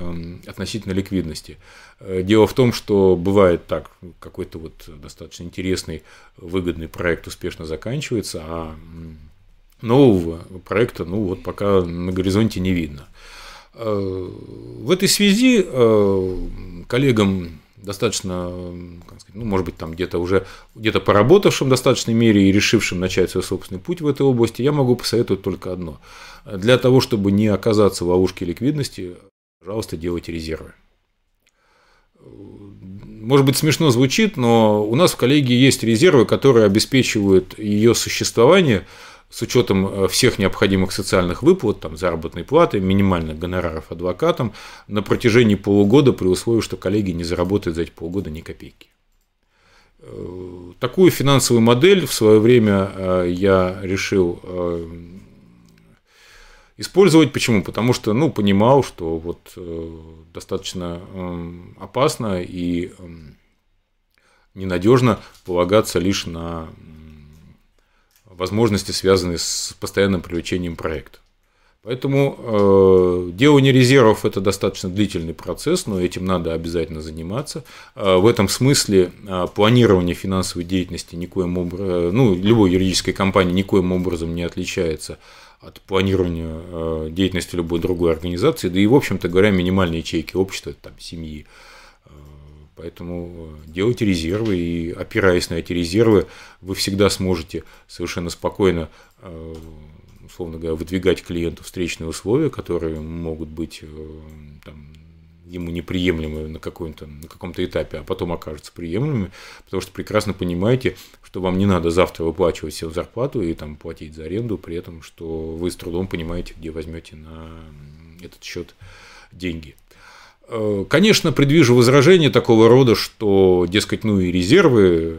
относительно ликвидности. Дело в том, что бывает так, какой-то вот достаточно интересный, выгодный проект успешно заканчивается, а нового проекта, ну вот пока на горизонте не видно. В этой связи коллегам, достаточно, как сказать, ну, может быть, там где-то уже где-то поработавшим в достаточной мере и решившим начать свой собственный путь в этой области, я могу посоветовать только одно. Для того, чтобы не оказаться в ловушке ликвидности, пожалуйста, делайте резервы. Может быть, смешно звучит, но у нас в коллегии есть резервы, которые обеспечивают ее существование с учетом всех необходимых социальных выплат, там, заработной платы, минимальных гонораров адвокатам на протяжении полугода, при условии, что коллеги не заработают за эти полгода ни копейки. Такую финансовую модель в свое время я решил использовать. Почему? Потому что, ну, понимал, что вот достаточно опасно и ненадежно полагаться лишь на возможности, связанные с постоянным привлечением проекта. Поэтому э, делание резервов – это достаточно длительный процесс, но этим надо обязательно заниматься. Э, в этом смысле э, планирование финансовой деятельности никоим образом, ну, любой юридической компании никоим образом не отличается от планирования э, деятельности любой другой организации, да и, в общем-то говоря, минимальные ячейки общества, там, семьи. Поэтому делайте резервы, и опираясь на эти резервы, вы всегда сможете совершенно спокойно, условно говоря, выдвигать клиенту встречные условия, которые могут быть там, ему неприемлемы на каком-то, на каком-то этапе, а потом окажутся приемлемыми, потому что прекрасно понимаете, что вам не надо завтра выплачивать всю зарплату и там, платить за аренду, при этом, что вы с трудом понимаете, где возьмете на этот счет деньги. Конечно, предвижу возражения такого рода, что, дескать, ну и резервы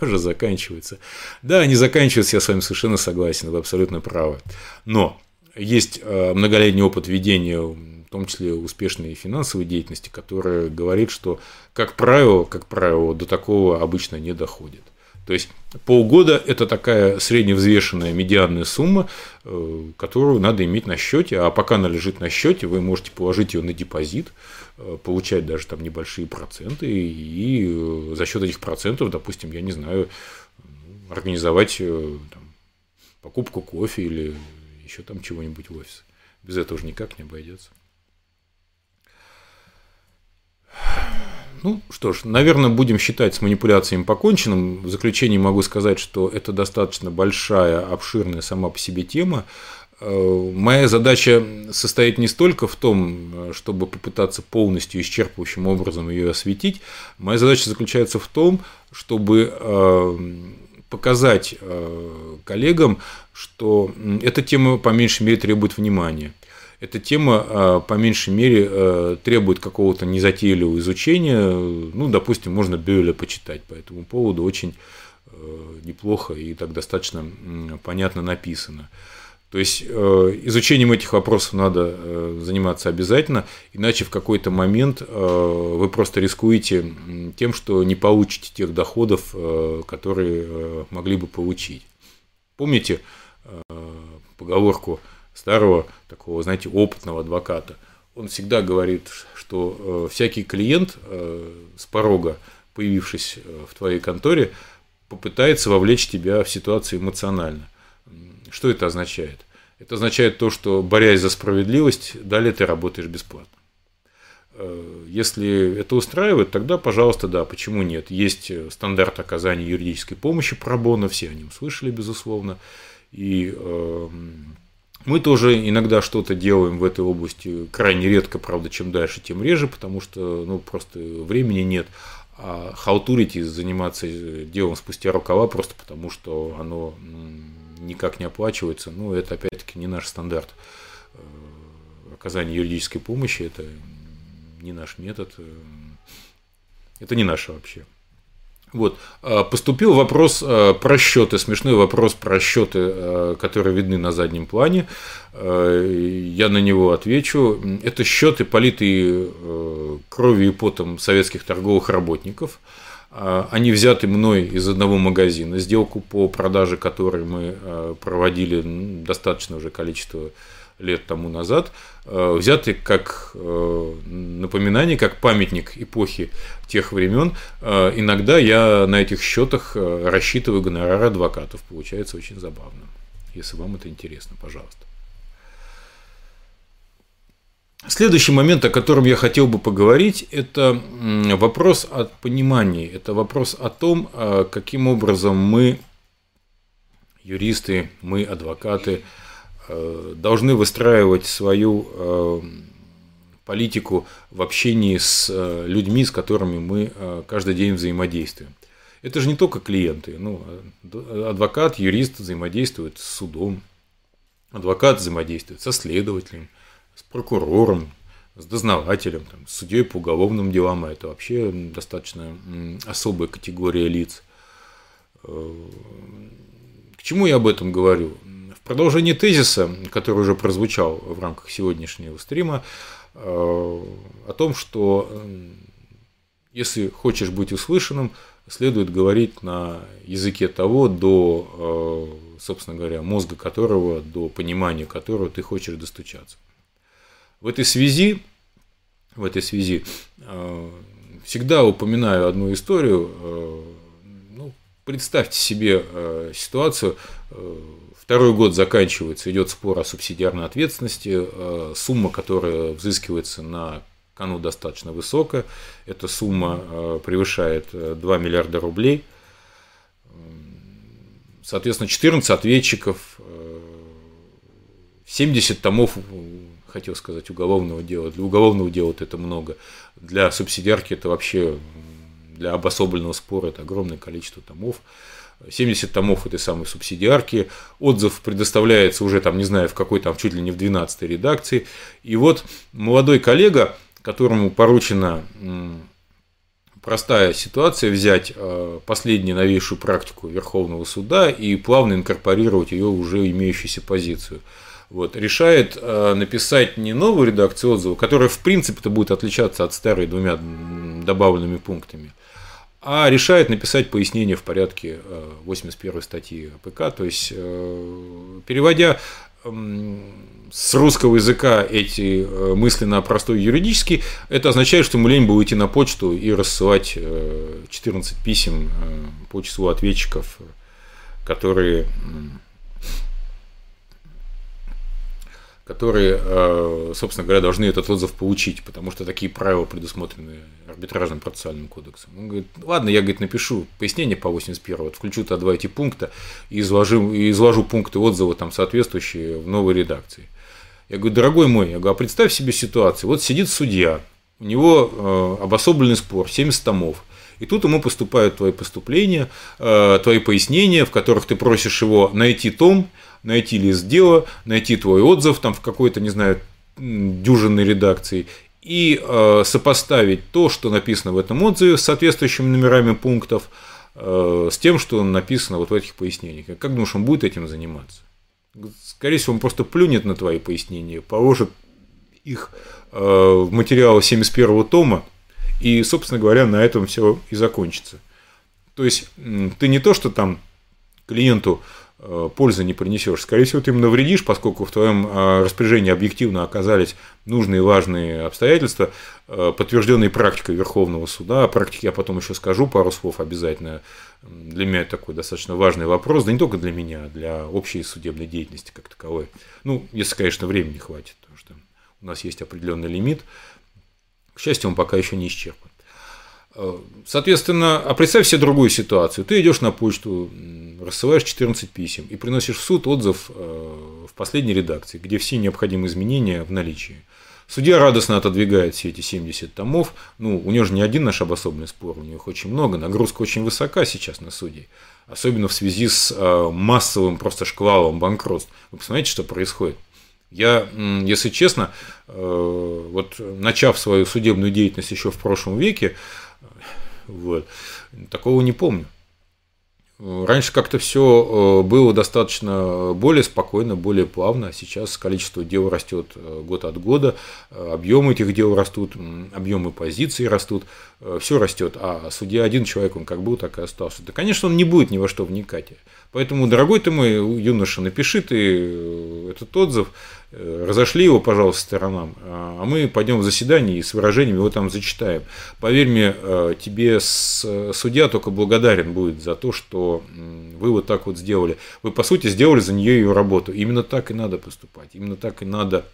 тоже заканчиваются. Да, они заканчиваются, я с вами совершенно согласен, вы абсолютно правы. Но есть многолетний опыт ведения, в том числе успешной финансовой деятельности, которая говорит, что, как правило, как правило, до такого обычно не доходит. То есть полгода – это такая средневзвешенная медианная сумма, которую надо иметь на счете, а пока она лежит на счете, вы можете положить ее на депозит, получать даже там небольшие проценты, и за счет этих процентов, допустим, я не знаю, организовать там, покупку кофе или еще там чего-нибудь в офисе. Без этого же никак не обойдется. Ну что ж, наверное, будем считать с манипуляциями поконченным. В заключение могу сказать, что это достаточно большая, обширная сама по себе тема. Моя задача состоит не столько в том, чтобы попытаться полностью исчерпывающим образом ее осветить. Моя задача заключается в том, чтобы показать коллегам, что эта тема по меньшей мере требует внимания. Эта тема, по меньшей мере, требует какого-то незатейливого изучения. Ну, допустим, можно Бюэля почитать по этому поводу. Очень неплохо и так достаточно понятно написано. То есть, изучением этих вопросов надо заниматься обязательно. Иначе в какой-то момент вы просто рискуете тем, что не получите тех доходов, которые могли бы получить. Помните поговорку старого такого, знаете, опытного адвоката. Он всегда говорит, что э, всякий клиент э, с порога, появившись э, в твоей конторе, попытается вовлечь тебя в ситуацию эмоционально. Что это означает? Это означает то, что, борясь за справедливость, далее ты работаешь бесплатно. Э, если это устраивает, тогда, пожалуйста, да, почему нет? Есть стандарт оказания юридической помощи пробона, все о нем слышали, безусловно. И э, мы тоже иногда что-то делаем в этой области, крайне редко, правда, чем дальше, тем реже, потому что ну, просто времени нет. А халтурить и заниматься делом спустя рукава просто потому, что оно никак не оплачивается, ну, это опять-таки не наш стандарт. оказание юридической помощи – это не наш метод, это не наше вообще. Вот. Поступил вопрос про счеты, смешной вопрос про счеты, которые видны на заднем плане. Я на него отвечу. Это счеты, политые кровью и потом советских торговых работников. Они взяты мной из одного магазина, сделку по продаже которой мы проводили достаточное уже количество лет тому назад, взяты как напоминание, как памятник эпохи тех времен. Иногда я на этих счетах рассчитываю гонорар адвокатов. Получается очень забавно. Если вам это интересно, пожалуйста. Следующий момент, о котором я хотел бы поговорить, это вопрос о понимании, это вопрос о том, каким образом мы, юристы, мы, адвокаты, должны выстраивать свою политику в общении с людьми, с которыми мы каждый день взаимодействуем. Это же не только клиенты. Ну, адвокат, юрист взаимодействует с судом, адвокат взаимодействует со следователем, с прокурором, с дознавателем, там, с судьей по уголовным делам. Это вообще достаточно особая категория лиц. К чему я об этом говорю? В продолжении тезиса, который уже прозвучал в рамках сегодняшнего стрима, о том, что если хочешь быть услышанным, следует говорить на языке того, до, собственно говоря, мозга которого, до понимания которого ты хочешь достучаться. В этой связи, в этой связи э, всегда упоминаю одну историю. Э, ну, представьте себе э, ситуацию. Э, второй год заканчивается, идет спор о субсидиарной ответственности. Э, сумма, которая взыскивается на кону, достаточно высокая. Эта сумма э, превышает два миллиарда рублей. Соответственно, четырнадцать ответчиков, э, семьдесят томов... хотел сказать, уголовного дела. Для уголовного дела это много. Для субсидиарки это вообще, для обособленного спора это огромное количество томов. семьдесят томов этой самой субсидиарки. Отзыв предоставляется уже, там, не знаю, в какой там, чуть ли не в двенадцатой редакции. И вот молодой коллега, которому поручена простая ситуация взять последнюю новейшую практику Верховного суда и плавно инкорпорировать ее уже имеющуюся позицию. Вот, решает э, написать не новую редакцию отзыва, которая в принципе-то будет отличаться от старой двумя добавленными пунктами, а решает написать пояснение в порядке э, восемьдесят первой статьи АПК, то есть э, переводя э, с русского языка эти э, мысли на простой юридический, это означает, что ему лень было идти на почту и рассылать э, четырнадцать писем э, по числу ответчиков, которые... Э, которые, собственно говоря, должны этот отзыв получить, потому что такие правила предусмотрены арбитражным процессуальным кодексом. Он говорит, ладно, я, говорит, напишу пояснение по восемьдесят первому, включу туда два эти пункта и изложу, и изложу пункты отзыва там соответствующие в новой редакции. Я говорю, дорогой мой, я говорю, а представь себе ситуацию, вот сидит судья, у него обособленный спор, семьдесят томов, и тут ему поступают твои поступления, твои пояснения, в которых ты просишь его найти том, найти лист дела, найти твой отзыв там в какой-то, не знаю, дюжинной редакции и э, сопоставить то, что написано в этом отзыве с соответствующими номерами пунктов, э, с тем, что написано вот в этих пояснениях. Как думаешь, он будет этим заниматься? Скорее всего, он просто плюнет на твои пояснения, положит их э, в материалы семьдесят первого тома, и, собственно говоря, на этом все и закончится. То есть, ты не то, что там клиенту пользы не принесешь. Скорее всего, ты им навредишь, поскольку в твоем распоряжении объективно оказались нужные и важные обстоятельства, подтвержденные практикой Верховного суда. О практике я потом еще скажу пару слов обязательно. Для меня это такой достаточно важный вопрос, да не только для меня, для общей судебной деятельности как таковой. Ну, если, конечно, времени хватит, потому что у нас есть определенный лимит. К счастью, он пока еще не исчерпан. Соответственно, а представь себе другую ситуацию. Ты идешь на почту, рассылаешь четырнадцать писем и приносишь в суд отзыв в последней редакции, где все необходимые изменения в наличии. Судья радостно отодвигает все эти семьдесят томов. Ну, у него же не один наш обособленный спор, у них очень много. Нагрузка очень высока сейчас на судей, особенно в связи с массовым просто шквалом банкротств. Вы посмотрите, что происходит. Я, если честно, вот начав свою судебную деятельность еще в прошлом веке, вот, такого не помню. Раньше как-то все было достаточно более спокойно, более плавно. Сейчас количество дел растет год от года, объемы этих дел растут, объемы позиций растут, все растет. А судья один человек, он как был, так и остался. Да, конечно, он не будет ни во что вникать. Поэтому, дорогой ты мой юноша, напиши ты этот отзыв, разошли его, пожалуйста, сторонам, а мы пойдем в заседание и с выражением его там зачитаем. Поверь мне, тебе судья только благодарен будет за то, что вы вот так вот сделали. Вы, по сути, сделали за нее ее работу. Именно так и надо поступать, именно так и надо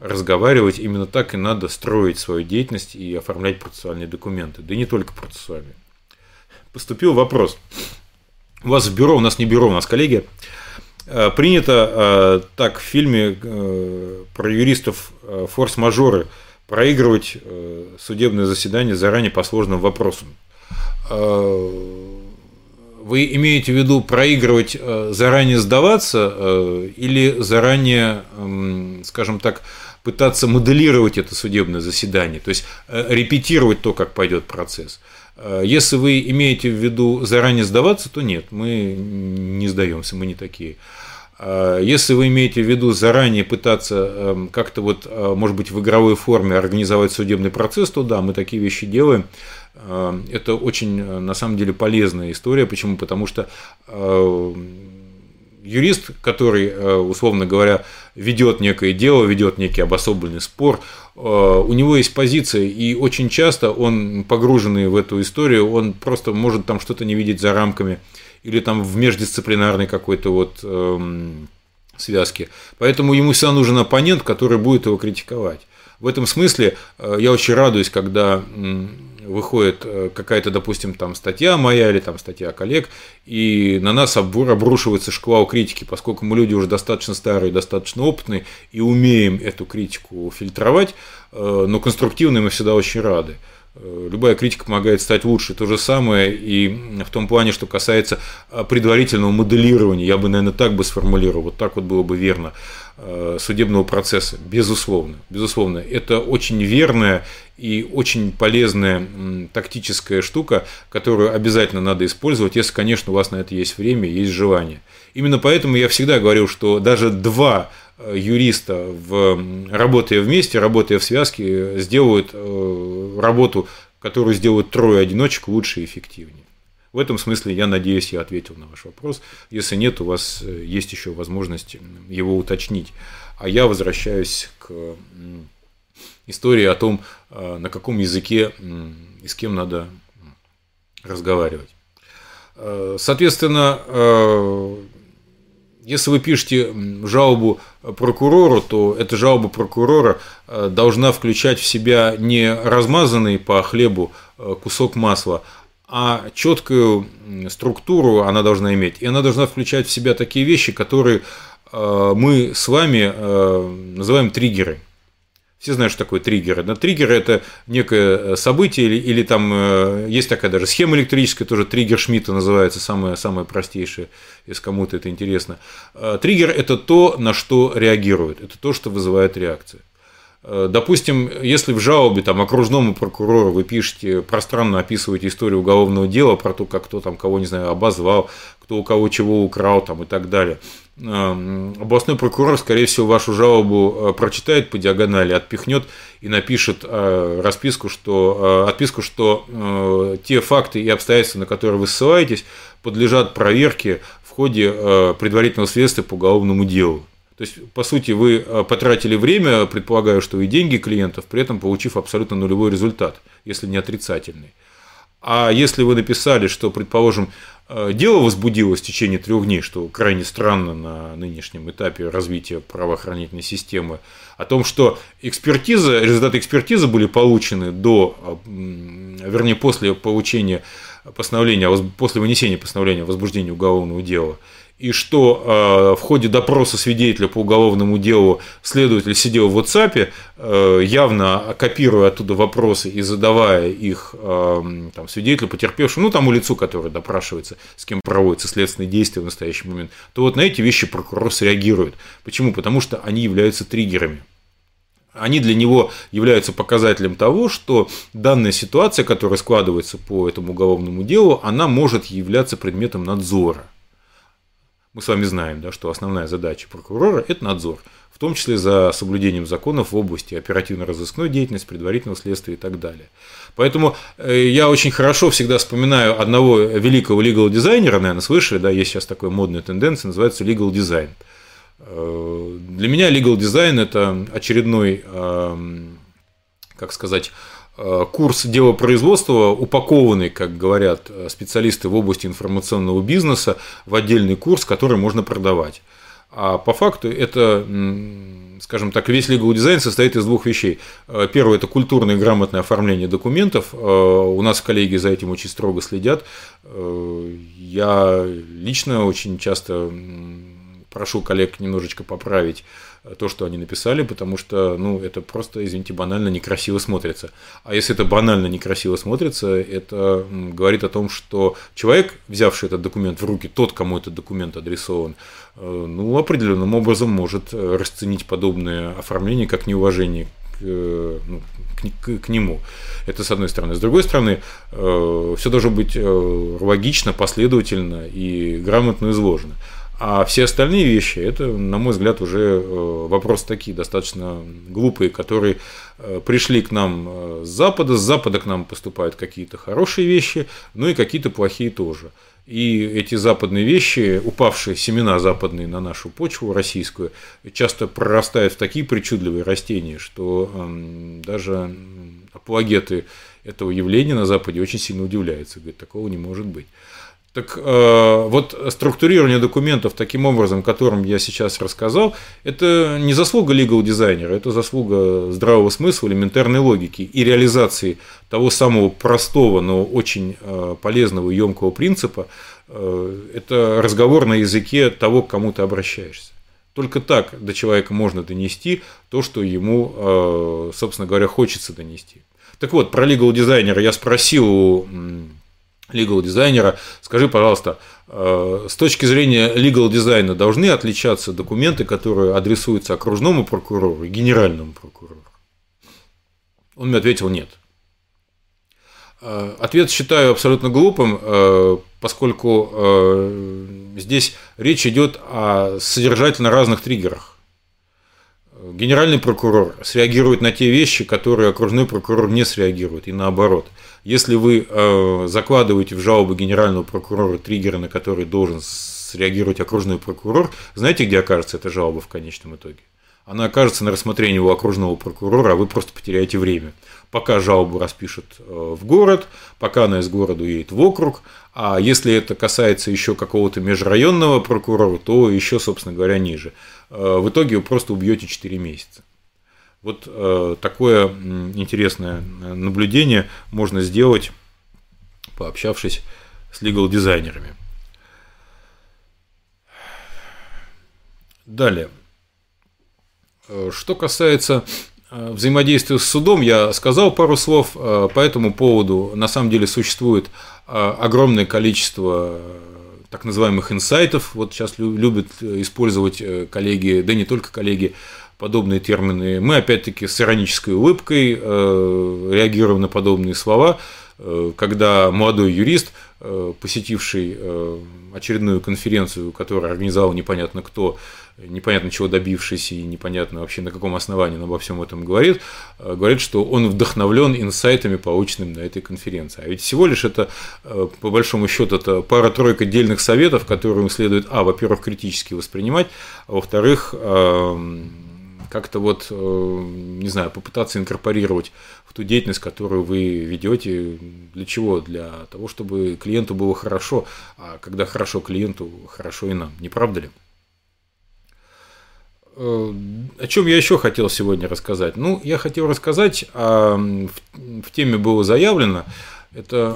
разговаривать, именно так и надо строить свою деятельность и оформлять процессуальные документы. Да и не только процессуальные. Поступил вопрос. У вас в бюро, у нас не бюро, у нас коллегия. Принято так в фильме про юристов форс-мажоры проигрывать судебное заседание заранее по сложным вопросам. Вы имеете в виду проигрывать, заранее сдаваться или заранее, скажем так, пытаться моделировать это судебное заседание, то есть репетировать то, как пойдет процесс? Если вы имеете в виду заранее сдаваться, то нет, мы не сдаемся, мы не такие. Если вы имеете в виду заранее пытаться как-то вот, может быть, в игровой форме организовать судебный процесс, то да, мы такие вещи делаем. Это очень, на самом деле, полезная история. Почему? Потому что юрист, который, условно говоря, ведет некое дело, ведет некий обособленный спор, у него есть позиция, и очень часто он, погруженный в эту историю, он просто может там что-то не видеть за рамками или там в междисциплинарной какой-то вот эм, связке. Поэтому ему всегда нужен оппонент, который будет его критиковать. В этом смысле я очень радуюсь, когда выходит какая-то, допустим, там статья моя или там статья коллег, и на нас обрушивается шквал критики, поскольку мы люди уже достаточно старые, достаточно опытные, и умеем эту критику фильтровать, но конструктивной мы всегда очень рады. Любая критика помогает стать лучше. То же самое и в том плане, что касается предварительного моделирования. Я бы, наверное, так бы сформулировал, вот так вот было бы верно, судебного процесса. Безусловно, безусловно. Это очень верная и очень полезная тактическая штука, которую обязательно надо использовать, если, конечно, у вас на это есть время, есть желание. Именно поэтому я всегда говорил, что даже два юриста, в, работая вместе, работая в связке, сделают э, работу, которую сделают трое одиночек, лучше и эффективнее. В этом смысле, я надеюсь, я ответил на ваш вопрос. Если нет, у вас есть еще возможность его уточнить. А я возвращаюсь к истории о том, на каком языке и с кем надо разговаривать. Соответственно, если вы пишете жалобу прокурору, то эта жалоба прокурора должна включать в себя не размазанный по хлебу кусок масла, а четкую структуру она должна иметь. И она должна включать в себя такие вещи, которые мы с вами называем триггеры. Все знают, что такое триггеры. Но триггеры – это некое событие, или, или там есть такая даже схема электрическая, тоже триггер Шмидта называется, самая, самая простейшая, если кому-то это интересно. Триггер – это то, на что реагирует, это то, что вызывает реакцию. Допустим, если в жалобе там, окружному прокурору вы пишете, пространно описываете историю уголовного дела про то, как кто там кого, не знаю, обозвал, кто у кого чего украл там, и так далее, областной прокурор, скорее всего, вашу жалобу прочитает по диагонали, отпихнет и напишет расписку, что, отписку, что те факты и обстоятельства, на которые вы ссылаетесь, подлежат проверке в ходе предварительного следствия по уголовному делу. То есть, по сути, вы потратили время, предполагаю, что и деньги клиентов, при этом получив абсолютно нулевой результат, если не отрицательный. А если вы написали, что, предположим, дело возбудилось в течение трех дней, что крайне странно на нынешнем этапе развития правоохранительной системы, о том, что экспертиза, результаты экспертизы были получены до, вернее, после получения постановления, после вынесения постановления о возбуждении уголовного дела, и что э, в ходе допроса свидетеля по уголовному делу следователь сидел в WhatsApp, э, явно копируя оттуда вопросы и задавая их э, там, свидетелю, потерпевшему, ну, тому лицу, который допрашивается, с кем проводятся следственные действия в настоящий момент, то вот на эти вещи прокурор среагирует. Почему? Потому что они являются триггерами. Они для него являются показателем того, что данная ситуация, которая складывается по этому уголовному делу, она может являться предметом надзора. Мы с вами знаем, да, что основная задача прокурора – это надзор, в том числе за соблюдением законов в области оперативно-розыскной деятельности, предварительного следствия и так далее. Поэтому я очень хорошо всегда вспоминаю одного великого legal-дизайнера, наверное, слышали, да, есть сейчас такая модная тенденция, называется legal design. Для меня legal design – это очередной, как сказать, курс делопроизводства, упакованный, как говорят специалисты в области информационного бизнеса, в отдельный курс, который можно продавать. А по факту это, скажем так, весь legal design состоит из двух вещей. Первое – это культурное и грамотное оформление документов. У нас коллеги за этим очень строго следят. Я лично очень часто прошу коллег немножечко поправить то, что они написали, потому что, ну, это просто, извините, банально некрасиво смотрится. А если это банально некрасиво смотрится, это говорит о том, что человек, взявший этот документ в руки, тот, кому этот документ адресован, ну, определенным образом может расценить подобное оформление как неуважение к, ну, к, к нему. Это с одной стороны. С другой стороны, все должно быть логично, последовательно и грамотно изложено. А все остальные вещи – это, на мой взгляд, уже вопросы такие достаточно глупые, которые пришли к нам с Запада. С Запада к нам поступают какие-то хорошие вещи, ну и какие-то плохие тоже. И эти западные вещи, упавшие семена западные на нашу почву российскую, часто прорастают в такие причудливые растения, что даже апологеты этого явления на Западе очень сильно удивляются. Говорят, такого не может быть. Так э, вот структурирование документов таким образом, которым я сейчас рассказал, это не заслуга legal-дизайнера, это заслуга здравого смысла, элементарной логики и реализации того самого простого, но очень э, полезного и емкого принципа. Э, это разговор на языке того, к кому ты обращаешься. Только так до человека можно донести то, что ему, э, собственно говоря, хочется донести. Так вот, про legal-дизайнера я спросил у legal-дизайнера, скажи, пожалуйста, с точки зрения legal-дизайна должны отличаться документы, которые адресуются окружному прокурору и генеральному прокурору? Он мне ответил нет. Ответ считаю абсолютно глупым, поскольку здесь речь идет о содержательно разных триггерах. Генеральный прокурор среагирует на те вещи, которые окружной прокурор не среагирует, и наоборот. Если вы э, закладываете в жалобу генерального прокурора триггеры, на которые должен среагировать окружной прокурор, знаете, где окажется эта жалоба в конечном итоге? Она окажется на рассмотрении у окружного прокурора, а вы просто потеряете время. Пока жалобу распишут в город, пока она из города едет в округ, а если это касается еще какого-то межрайонного прокурора, то еще, собственно говоря, ниже. В итоге вы просто убьете четыре месяца. Вот такое интересное наблюдение можно сделать, пообщавшись с legal-дизайнерами. Далее. Что касается взаимодействия с судом, я сказал пару слов по этому поводу. На самом деле существует огромное количество так называемых инсайтов. Вот сейчас любят использовать коллеги, да не только коллеги, подобные термины. Мы, опять-таки, с иронической улыбкой э, реагируем на подобные слова, э, когда молодой юрист, э, посетивший э, очередную конференцию, которую организовал непонятно кто, непонятно чего добившийся и непонятно вообще на каком основании он обо всем этом говорит, э, говорит, что он вдохновлен инсайтами, полученными на этой конференции. А ведь всего лишь это, э, по большому счету, это пара-тройка дельных советов, которые следует, а, во-первых, критически воспринимать, а во-вторых, э, как-то вот, не знаю, попытаться инкорпорировать в ту деятельность, которую вы ведете. Для чего? Для того, чтобы клиенту было хорошо. А когда хорошо клиенту, хорошо и нам. Не правда ли? О чем я еще хотел сегодня рассказать? Ну, я хотел рассказать, а в теме было заявлено, Это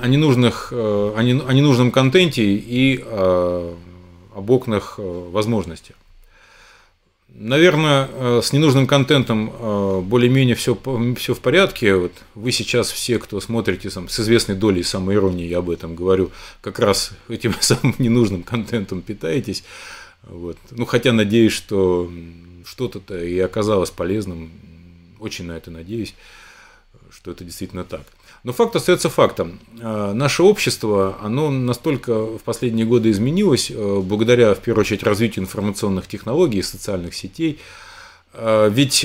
о, ненужных, о ненужном контенте и об окнах возможностей. Наверное, с ненужным контентом более-менее все, все в порядке. Вот вы сейчас все, кто смотрите там, с известной долей самоиронии, я об этом говорю, как раз этим самым ненужным контентом питаетесь. Вот. Ну, хотя надеюсь, что что-то-то и оказалось полезным. Очень на это надеюсь, что это действительно так. Но факт остается фактом. Наше общество, оно настолько в последние годы изменилось, благодаря, в первую очередь, развитию информационных технологий, социальных сетей. Ведь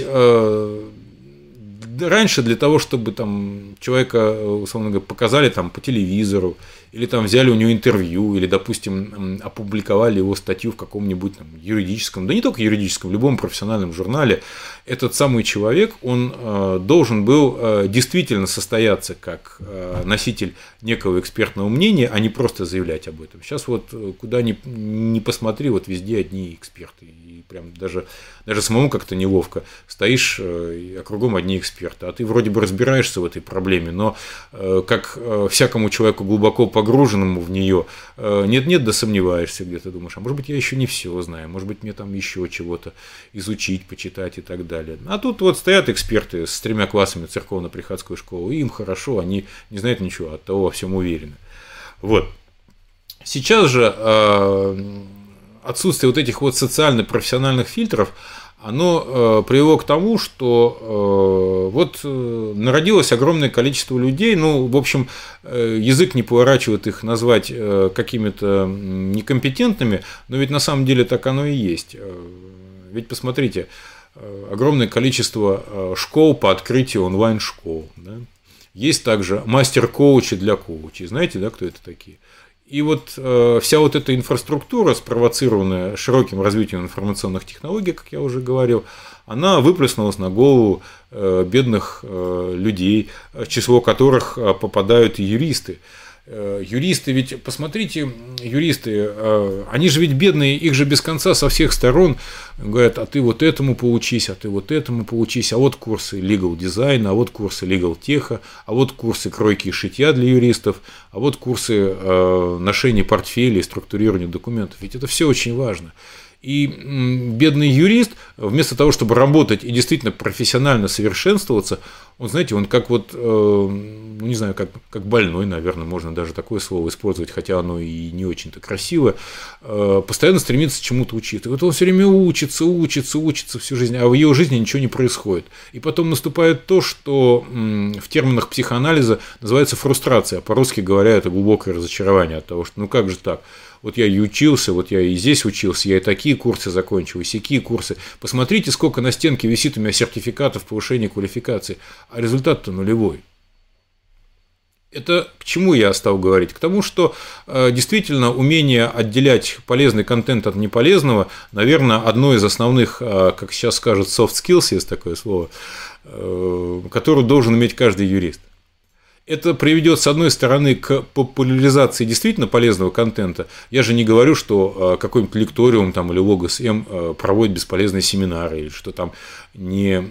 раньше для того, чтобы там, человека, условно говоря, показали там, по телевизору, или там, взяли у него интервью, или, допустим, опубликовали его статью в каком-нибудь юридическом, да не только юридическом, в любом профессиональном журнале, этот самый человек, он э, должен был э, действительно состояться как э, носитель некого экспертного мнения, а не просто заявлять об этом. Сейчас вот куда ни, ни посмотри, вот везде одни эксперты. И прям даже, даже самому как-то неловко. Стоишь, э, а кругом одни эксперты. А ты вроде бы разбираешься в этой проблеме, но э, как э, всякому человеку глубоко погруженному в нее, нет-нет, да сомневаешься где-то, думаешь, а может быть, я еще не все знаю, может быть, мне там еще чего-то изучить, почитать и так далее. А тут вот стоят эксперты с тремя классами церковно-приходской школы, и им хорошо, они не знают ничего, от того во всем уверены. Вот. Сейчас же отсутствие вот этих вот социально-профессиональных фильтров, оно привело к тому, что вот народилось огромное количество людей, ну, в общем, язык не поворачивает их назвать какими-то некомпетентными, но ведь на самом деле так оно и есть. Ведь посмотрите, огромное количество школ по открытию онлайн-школ. Да? Есть также мастер-коучи для коучей. Знаете, да, кто это такие? И вот э, вся вот эта инфраструктура, спровоцированная широким развитием информационных технологий, как я уже говорил, она выплеснулась на голову э, бедных э, людей, в число которых э, попадают и юристы. Э, юристы ведь, посмотрите, юристы, э, они же ведь бедные, их же без конца со всех сторон говорят, а ты вот этому поучись, а ты вот этому поучись, а вот курсы legal дизайна, а вот курсы legal теха, а вот курсы кройки и шитья для юристов, а вот курсы э, ношения портфелей, структурирования документов. Ведь это все очень важно. И м, бедный юрист, вместо того, чтобы работать и действительно профессионально совершенствоваться, он, знаете, он как вот, э, ну не знаю, как, как больной, наверное, можно даже такое слово использовать, хотя оно и не очень-то красивое, э, постоянно стремится чему-то учиться. И вот он все время учится, учится, учится всю жизнь, а в его жизни ничего не происходит. И потом наступает то, что м, в терминах психоанализа называется фрустрация, а по-русски говоря, это глубокое разочарование от того, что ну как же так? Вот я и учился, вот я и здесь учился, я и такие курсы закончил, и сякие курсы. Посмотрите, сколько на стенке висит у меня сертификатов повышения квалификации, а результат-то нулевой. Это к чему я стал говорить? К тому, что э, действительно умение отделять полезный контент от неполезного, наверное, одно из основных, э, как сейчас скажут, soft skills, есть такое слово, э, которое должен иметь каждый юрист. Это приведет, с одной стороны, к популяризации действительно полезного контента. Я же не говорю, что какой-нибудь лекториум там, или логос-м проводит бесполезные семинары, или что там не,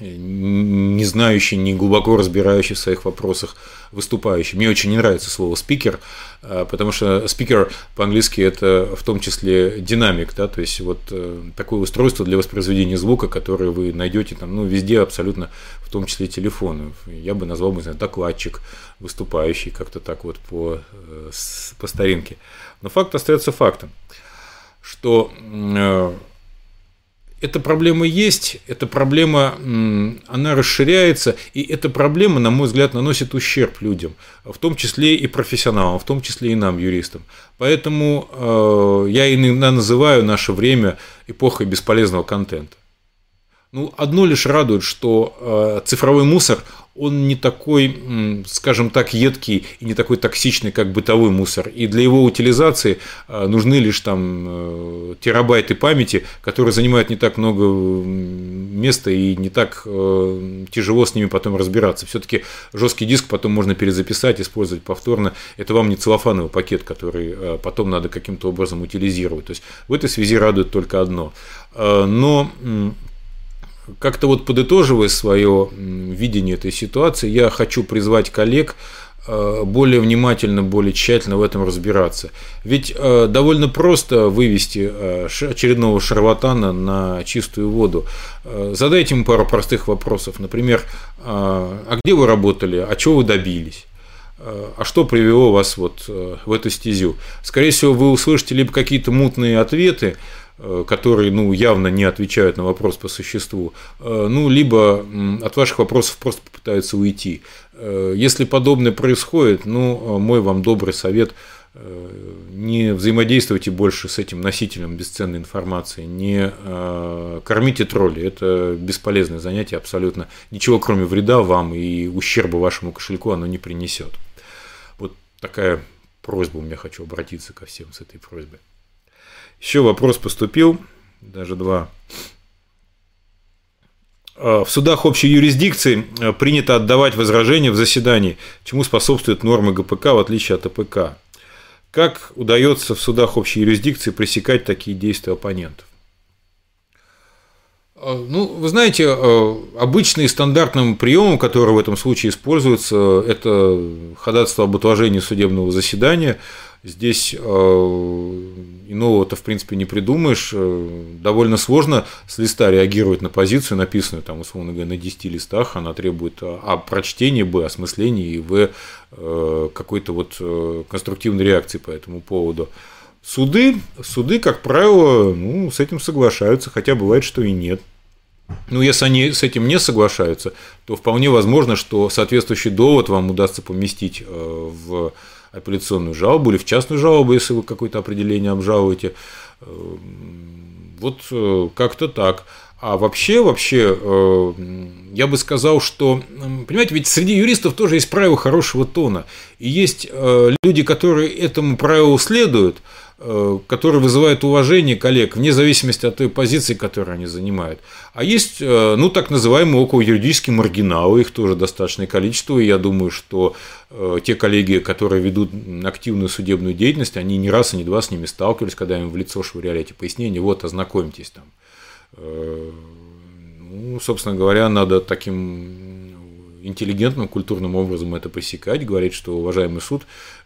не знающий, не глубоко разбирающий в своих вопросах выступающий. Мне очень не нравится слово «спикер», потому что «спикер» по-английски это в том числе динамик, да, то есть вот такое устройство для воспроизведения звука, которое вы найдете там, ну, везде абсолютно, в том числе и телефонов. Я бы назвал, не знаю, докладчик, выступающий как-то так вот по, по старинке. Но факт остается фактом, что э, эта проблема есть, эта проблема, она расширяется, и эта проблема, на мой взгляд, наносит ущерб людям, в том числе и профессионалам, в том числе и нам, юристам. Поэтому э, я иногда называю наше время эпохой бесполезного контента. Ну, одно лишь радует, что э, цифровой мусор, он не такой, э, скажем так, едкий и не такой токсичный, как бытовой мусор. И для его утилизации э, нужны лишь там, э, терабайты памяти, которые занимают не так много места и не так э, тяжело с ними потом разбираться. Все-таки жесткий диск потом можно перезаписать, использовать повторно. Это вам не целлофановый пакет, который э, потом надо каким-то образом утилизировать. То есть в этой связи радует только одно. Э, но... Э, как-то вот подытоживая свое видение этой ситуации, я хочу призвать коллег более внимательно, более тщательно в этом разбираться. Ведь довольно просто вывести очередного шарлатана на чистую воду. Задайте ему пару простых вопросов. Например, а где вы работали, а чего вы добились? А что привело вас вот в эту стезю? Скорее всего, вы услышите либо какие-то мутные ответы, которые, ну, явно не отвечают на вопрос по существу, ну, либо от ваших вопросов просто попытаются уйти. Если подобное происходит, ну, мой вам добрый совет: не взаимодействуйте больше с этим носителем бесценной информации, не кормите тролли, это бесполезное занятие абсолютно, ничего кроме вреда вам и ущерба вашему кошельку оно не принесет. Вот такая просьба у меня, хочу обратиться ко всем с этой просьбой. Еще вопрос поступил, даже два. В судах общей юрисдикции принято отдавать возражения в заседании, чему способствуют нормы гэ пэ ка в отличие от а пэ ка. Как удается в судах общей юрисдикции пресекать такие действия оппонентов? Ну, вы знаете, обычный стандартным приемом, который в этом случае используется, это ходатайство об отложении судебного заседания. Здесь иного-то, в принципе, не придумаешь. Довольно сложно с листа реагировать на позицию, написанную, там, условно говоря, на десяти листах. Она требует а прочтения, б осмыслении и в какой-то вот конструктивной реакции по этому поводу. Суды, суды, как правило, ну, с этим соглашаются, хотя бывает, что и нет. Ну, если они с этим не соглашаются, то вполне возможно, что соответствующий довод вам удастся поместить в апелляционную жалобу или в частную жалобу, если вы какое-то определение обжалуете. Вот как-то так. А вообще, вообще, я бы сказал, что, понимаете, ведь среди юристов тоже есть правила хорошего тона. И есть люди, которые этому правилу следуют, которые вызывают уважение коллег, вне зависимости от той позиции, которую они занимают. А есть, ну, так называемые околоюридические маргиналы, их тоже достаточное количество, и я думаю, что те коллеги, которые ведут активную судебную деятельность, они не раз и не два с ними сталкивались, когда им в лицо швыряли эти пояснения, вот, ознакомьтесь там. Ну, собственно говоря, надо таким интеллигентным, культурным образом это пресекать, говорить, что, уважаемый суд,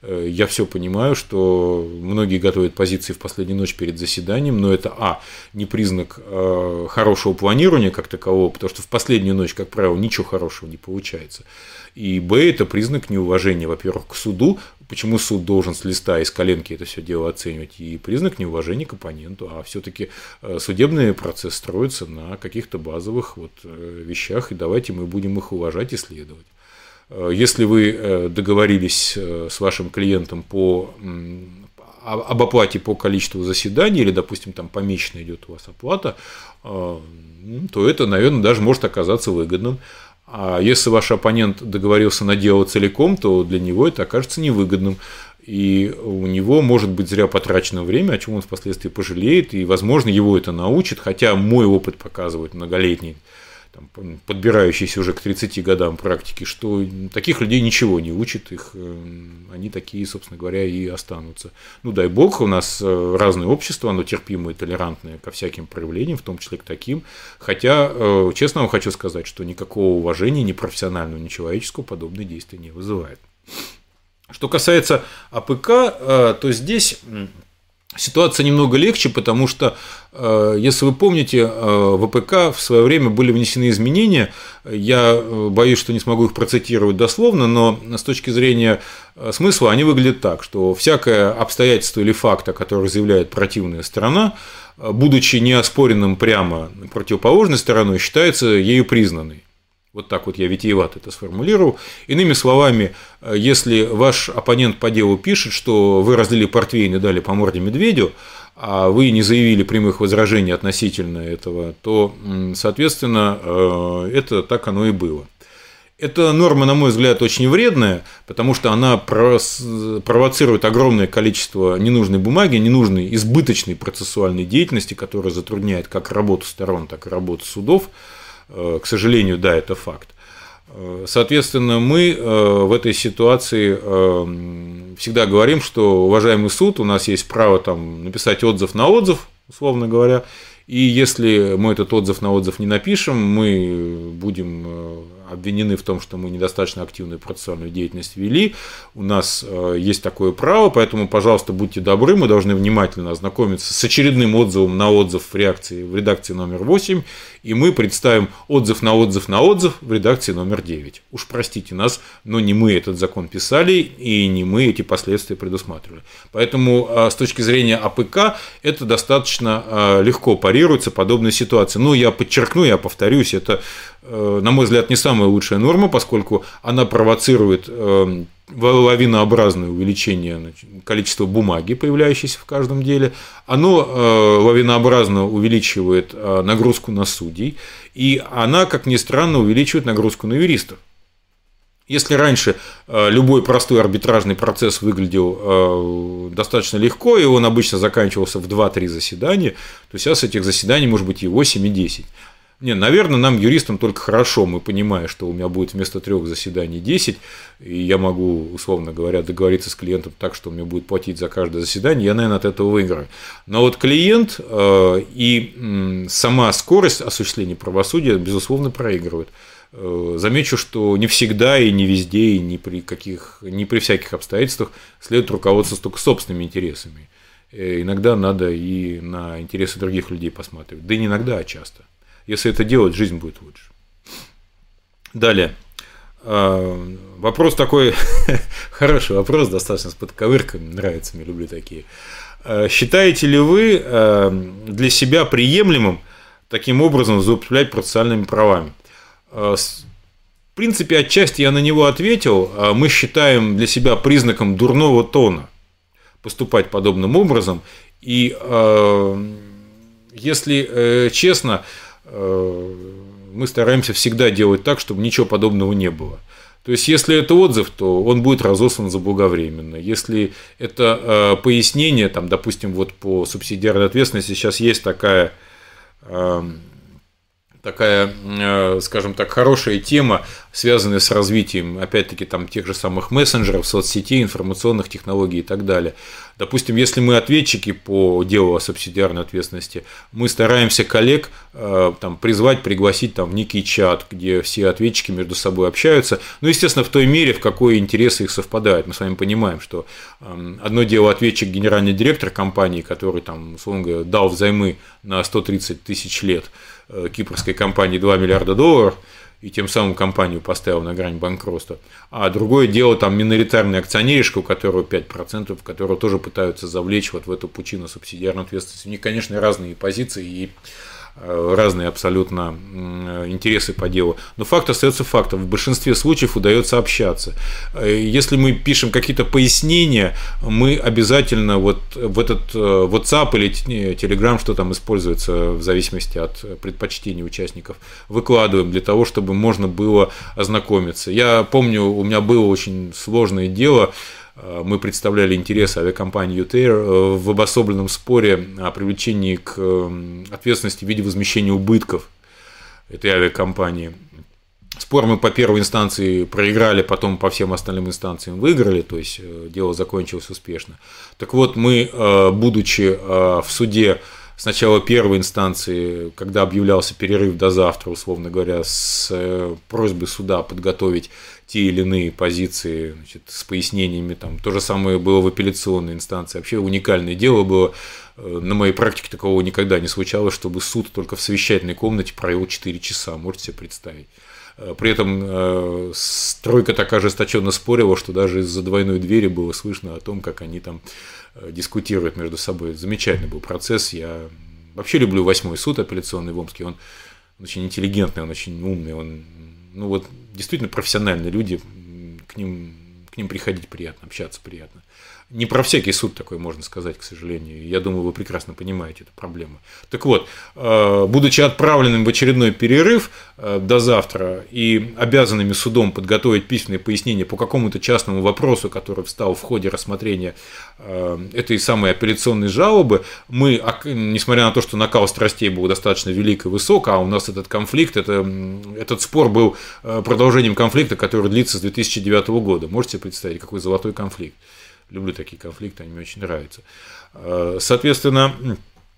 я все понимаю, что многие готовят позиции в последнюю ночь перед заседанием, но это, а, не признак хорошего планирования как такового, потому что в последнюю ночь, как правило, ничего хорошего не получается, и, б, это признак неуважения, во-первых, к суду, почему суд должен с листа и с коленки это все дело оценивать, и признак неуважения к оппоненту, а все-таки судебный процесс строится на каких-то базовых вот вещах, и давайте мы будем их уважать и следовать. Если вы договорились с вашим клиентом по, об оплате по количеству заседаний, или, допустим, там помесячно идет у вас оплата, то это, наверное, даже может оказаться выгодным. А если ваш оппонент договорился на дело целиком, то для него это окажется невыгодным. И у него может быть зря потрачено время, о чем он впоследствии пожалеет, и, возможно, его это научит, хотя мой опыт показывает многолетний, там, подбирающийся уже к тридцати годам практики, что таких людей ничего не учит, их, они такие, собственно говоря, и останутся. Ну, дай бог, у нас разное общество, оно терпимое и толерантное ко всяким проявлениям, в том числе к таким, хотя, честно вам хочу сказать, что никакого уважения, ни профессионального, ни человеческого, подобные действия не вызывает. Что касается а пэ ка, то здесь ситуация немного легче, потому что, если вы помните, в а пэ ка в свое время были внесены изменения, я боюсь, что не смогу их процитировать дословно, но с точки зрения смысла они выглядят так, что всякое обстоятельство или факт, о котором заявляет противная сторона, будучи неоспоренным прямо противоположной стороной, считается ею признанной. Вот так вот я витиевато это сформулировал. Иными словами, если ваш оппонент по делу пишет, что вы разлили портвейн и дали по морде медведю, а вы не заявили прямых возражений относительно этого, то, соответственно, это так оно и было. Эта норма, на мой взгляд, очень вредная, потому что она провоцирует огромное количество ненужной бумаги, ненужной избыточной процессуальной деятельности, которая затрудняет как работу сторон, так и работу судов. К сожалению, да, это факт. Соответственно, мы в этой ситуации всегда говорим, что, уважаемый суд, у нас есть право там написать отзыв на отзыв, условно говоря, И если мы этот отзыв на отзыв не напишем, мы будем обвинены в том, что мы недостаточно активную процессуальную деятельность вели. У нас есть такое право, поэтому, пожалуйста, будьте добры, мы должны внимательно ознакомиться с очередным отзывом на отзыв в реакции в редакции номер восемь, и мы представим отзыв на отзыв на отзыв в редакции номер девять. Уж простите нас, но не мы этот закон писали, и не мы эти последствия предусматривали. Поэтому с точки зрения АПК это достаточно легко парируется подобная ситуация. Но я подчеркну, я повторюсь, это, на мой взгляд, не самая лучшая норма, поскольку она провоцирует лавинообразное увеличение количества бумаги, появляющейся в каждом деле. Оно лавинообразно увеличивает нагрузку на судей, и она, как ни странно, увеличивает нагрузку на юристов. Если раньше любой простой арбитражный процесс выглядел достаточно легко, и он обычно заканчивался в два-три заседания, то сейчас этих заседаний может быть и восемь, и десять. Не, наверное, нам, юристам, только хорошо. Мы понимаем, что у меня будет вместо трех заседаний десять, и я могу, условно говоря, договориться с клиентом так, что он мне будет платить за каждое заседание, я, наверное, от этого выиграю. Но вот клиент и сама скорость осуществления правосудия, безусловно, проигрывают. Замечу, что не всегда и не везде, и не при каких, не при всяких обстоятельствах следует руководствоваться только собственными интересами. Иногда надо и на интересы других людей посматривать. Да не иногда, а часто. Если это делать, жизнь будет лучше. Далее. Вопрос такой, хороший вопрос, достаточно с подковырками, нравится, мне люблю такие. Считаете ли вы для себя приемлемым таким образом злоупотреблять процессуальными правами? В принципе, отчасти я на него ответил. Мы считаем для себя признаком дурного тона поступать подобным образом. И, если честно, мы стараемся всегда делать так, чтобы ничего подобного не было. То есть, если это отзыв, то он будет разослан заблаговременно. Если это пояснение, там, допустим, вот по субсидиарной ответственности сейчас есть такая... такая, скажем так, хорошая тема, связанная с развитием, опять-таки, там, тех же самых мессенджеров, соцсетей, информационных технологий и так далее. Допустим, если мы ответчики по делу о субсидиарной ответственности, мы стараемся коллег там призвать, пригласить там в некий чат, где все ответчики между собой общаются, ну, естественно, в той мере, в какой интересы их совпадают. Мы с вами понимаем, что одно дело ответчик, генеральный директор компании, который, там, условно говоря, дал взаймы на сто тридцать тысяч лет кипрской компании два миллиарда долларов, и тем самым компанию поставил на грань банкротства. А другое дело, там, миноритарный акционеришка, у которого пять процентов, которого тоже пытаются завлечь вот в эту пучину субсидиарной ответственности. У них, конечно, разные позиции и разные абсолютно интересы по делу. Но факт остается фактом. В большинстве случаев удается общаться. Если мы пишем какие-то пояснения, мы обязательно вот в этот WhatsApp или Telegram, что там используется в зависимости от предпочтений участников, выкладываем для того, чтобы можно было ознакомиться. Я помню, у меня было очень сложное дело. Мы представляли интересы авиакомпании «Ютейр» в обособленном споре о привлечении к ответственности в виде возмещения убытков этой авиакомпании. Спор мы по первой инстанции проиграли, потом по всем остальным инстанциям выиграли, то есть дело закончилось успешно. Так вот, мы, будучи в суде, сначала первой инстанции, когда объявлялся перерыв до завтра, условно говоря, с просьбой суда подготовить те или иные позиции, значит, с пояснениями, там, то же самое было в апелляционной инстанции. Вообще уникальное дело было, на моей практике такого никогда не случалось, чтобы суд только в совещательной комнате провел четыре часа, можете себе представить. При этом тройка так ожесточенно спорила, что даже из-за двойной двери было слышно о том, как они там дискутируют между собой. Замечательный был процесс. Я вообще люблю восьмой суд апелляционный в Омске. Он очень интеллигентный, он очень умный. Он, ну вот, действительно профессиональные люди. К ним, к ним приходить приятно, общаться приятно. Не про всякий суд такой можно сказать, к сожалению. Я думаю, вы прекрасно понимаете эту проблему. Так вот, будучи отправленным в очередной перерыв до завтра и обязанными судом подготовить письменные пояснения по какому-то частному вопросу, который встал в ходе рассмотрения этой самой апелляционной жалобы, мы, несмотря на то, что накал страстей был достаточно велик и высок, а у нас этот конфликт, это, этот спор был продолжением конфликта, который длится с две тысячи девятого года. Можете себе представить, какой золотой конфликт? Люблю такие конфликты, они мне очень нравятся. Соответственно,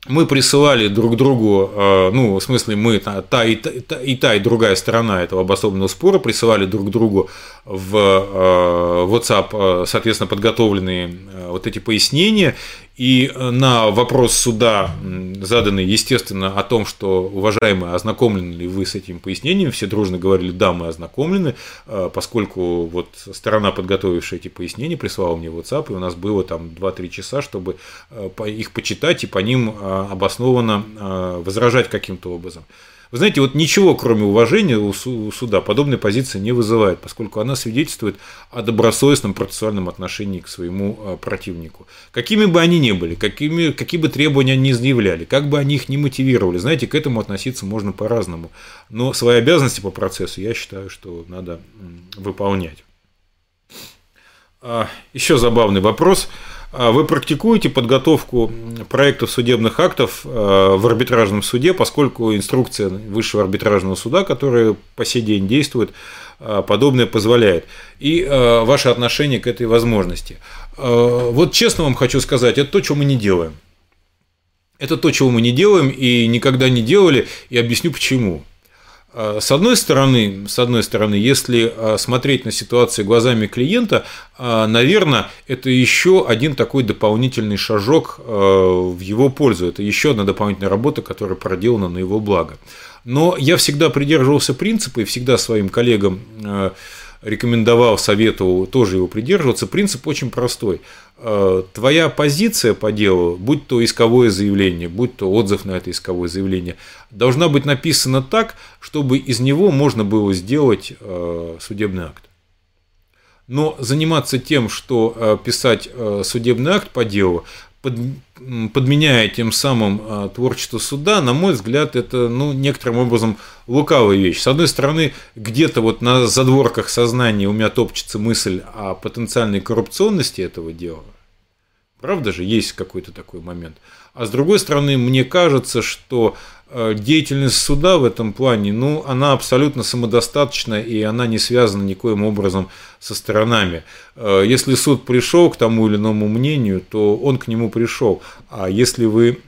Мы присылали друг другу, ну, в смысле, мы, та и та, и та, и другая сторона этого обособленного спора присылали друг другу в WhatsApp, соответственно, подготовленные вот эти пояснения, и на вопрос суда, заданный, естественно, о том, что, уважаемые, ознакомлены ли вы с этим пояснением, все дружно говорили: да, мы ознакомлены, поскольку вот сторона, подготовившая эти пояснения, прислала мне в WhatsApp, и у нас было там два-три часа, чтобы их почитать и по ним обоснованно возражать каким-то образом. Вы знаете, вот ничего, кроме уважения у суда, подобной позиции не вызывает, поскольку она свидетельствует о добросовестном процессуальном отношении к своему противнику. Какими бы они ни были, какими, какие бы требования они ни заявляли, как бы они их ни мотивировали, знаете, к этому относиться можно по-разному. Но свои обязанности по процессу, я считаю, что надо выполнять. Еще забавный вопрос. Вы практикуете подготовку проектов судебных актов в арбитражном суде, поскольку инструкция Высшего арбитражного суда, которая по сей день действует, подобное позволяет, и ваше отношение к этой возможности. Вот честно вам хочу сказать, это то, чего мы не делаем. Это то, чего мы не делаем и никогда не делали, и объясню почему. С одной стороны, с одной стороны, если смотреть на ситуацию глазами клиента, наверное, это еще один такой дополнительный шажок в его пользу. Это еще одна дополнительная работа, которая проделана на его благо. Но я всегда придерживался принципа и всегда своим коллегам рекомендовал, советовал тоже его придерживаться. Принцип очень простой. Твоя позиция по делу, будь то исковое заявление, будь то отзыв на это исковое заявление, должна быть написана так, чтобы из него можно было сделать судебный акт. Но заниматься тем, что писать судебный акт по делу, подменяя тем самым творчество суда, на мой взгляд, это, ну, некоторым образом лукавая вещь. С одной стороны, где-то вот на задворках сознания у меня топчется мысль о потенциальной коррупционности этого дела. Правда же, есть какой-то такой момент. А с другой стороны, мне кажется, что деятельность суда в этом плане, ну, она абсолютно самодостаточна, и она не связана никоим образом со сторонами. Если суд пришел к тому или иному мнению, то он к нему пришел. А если вы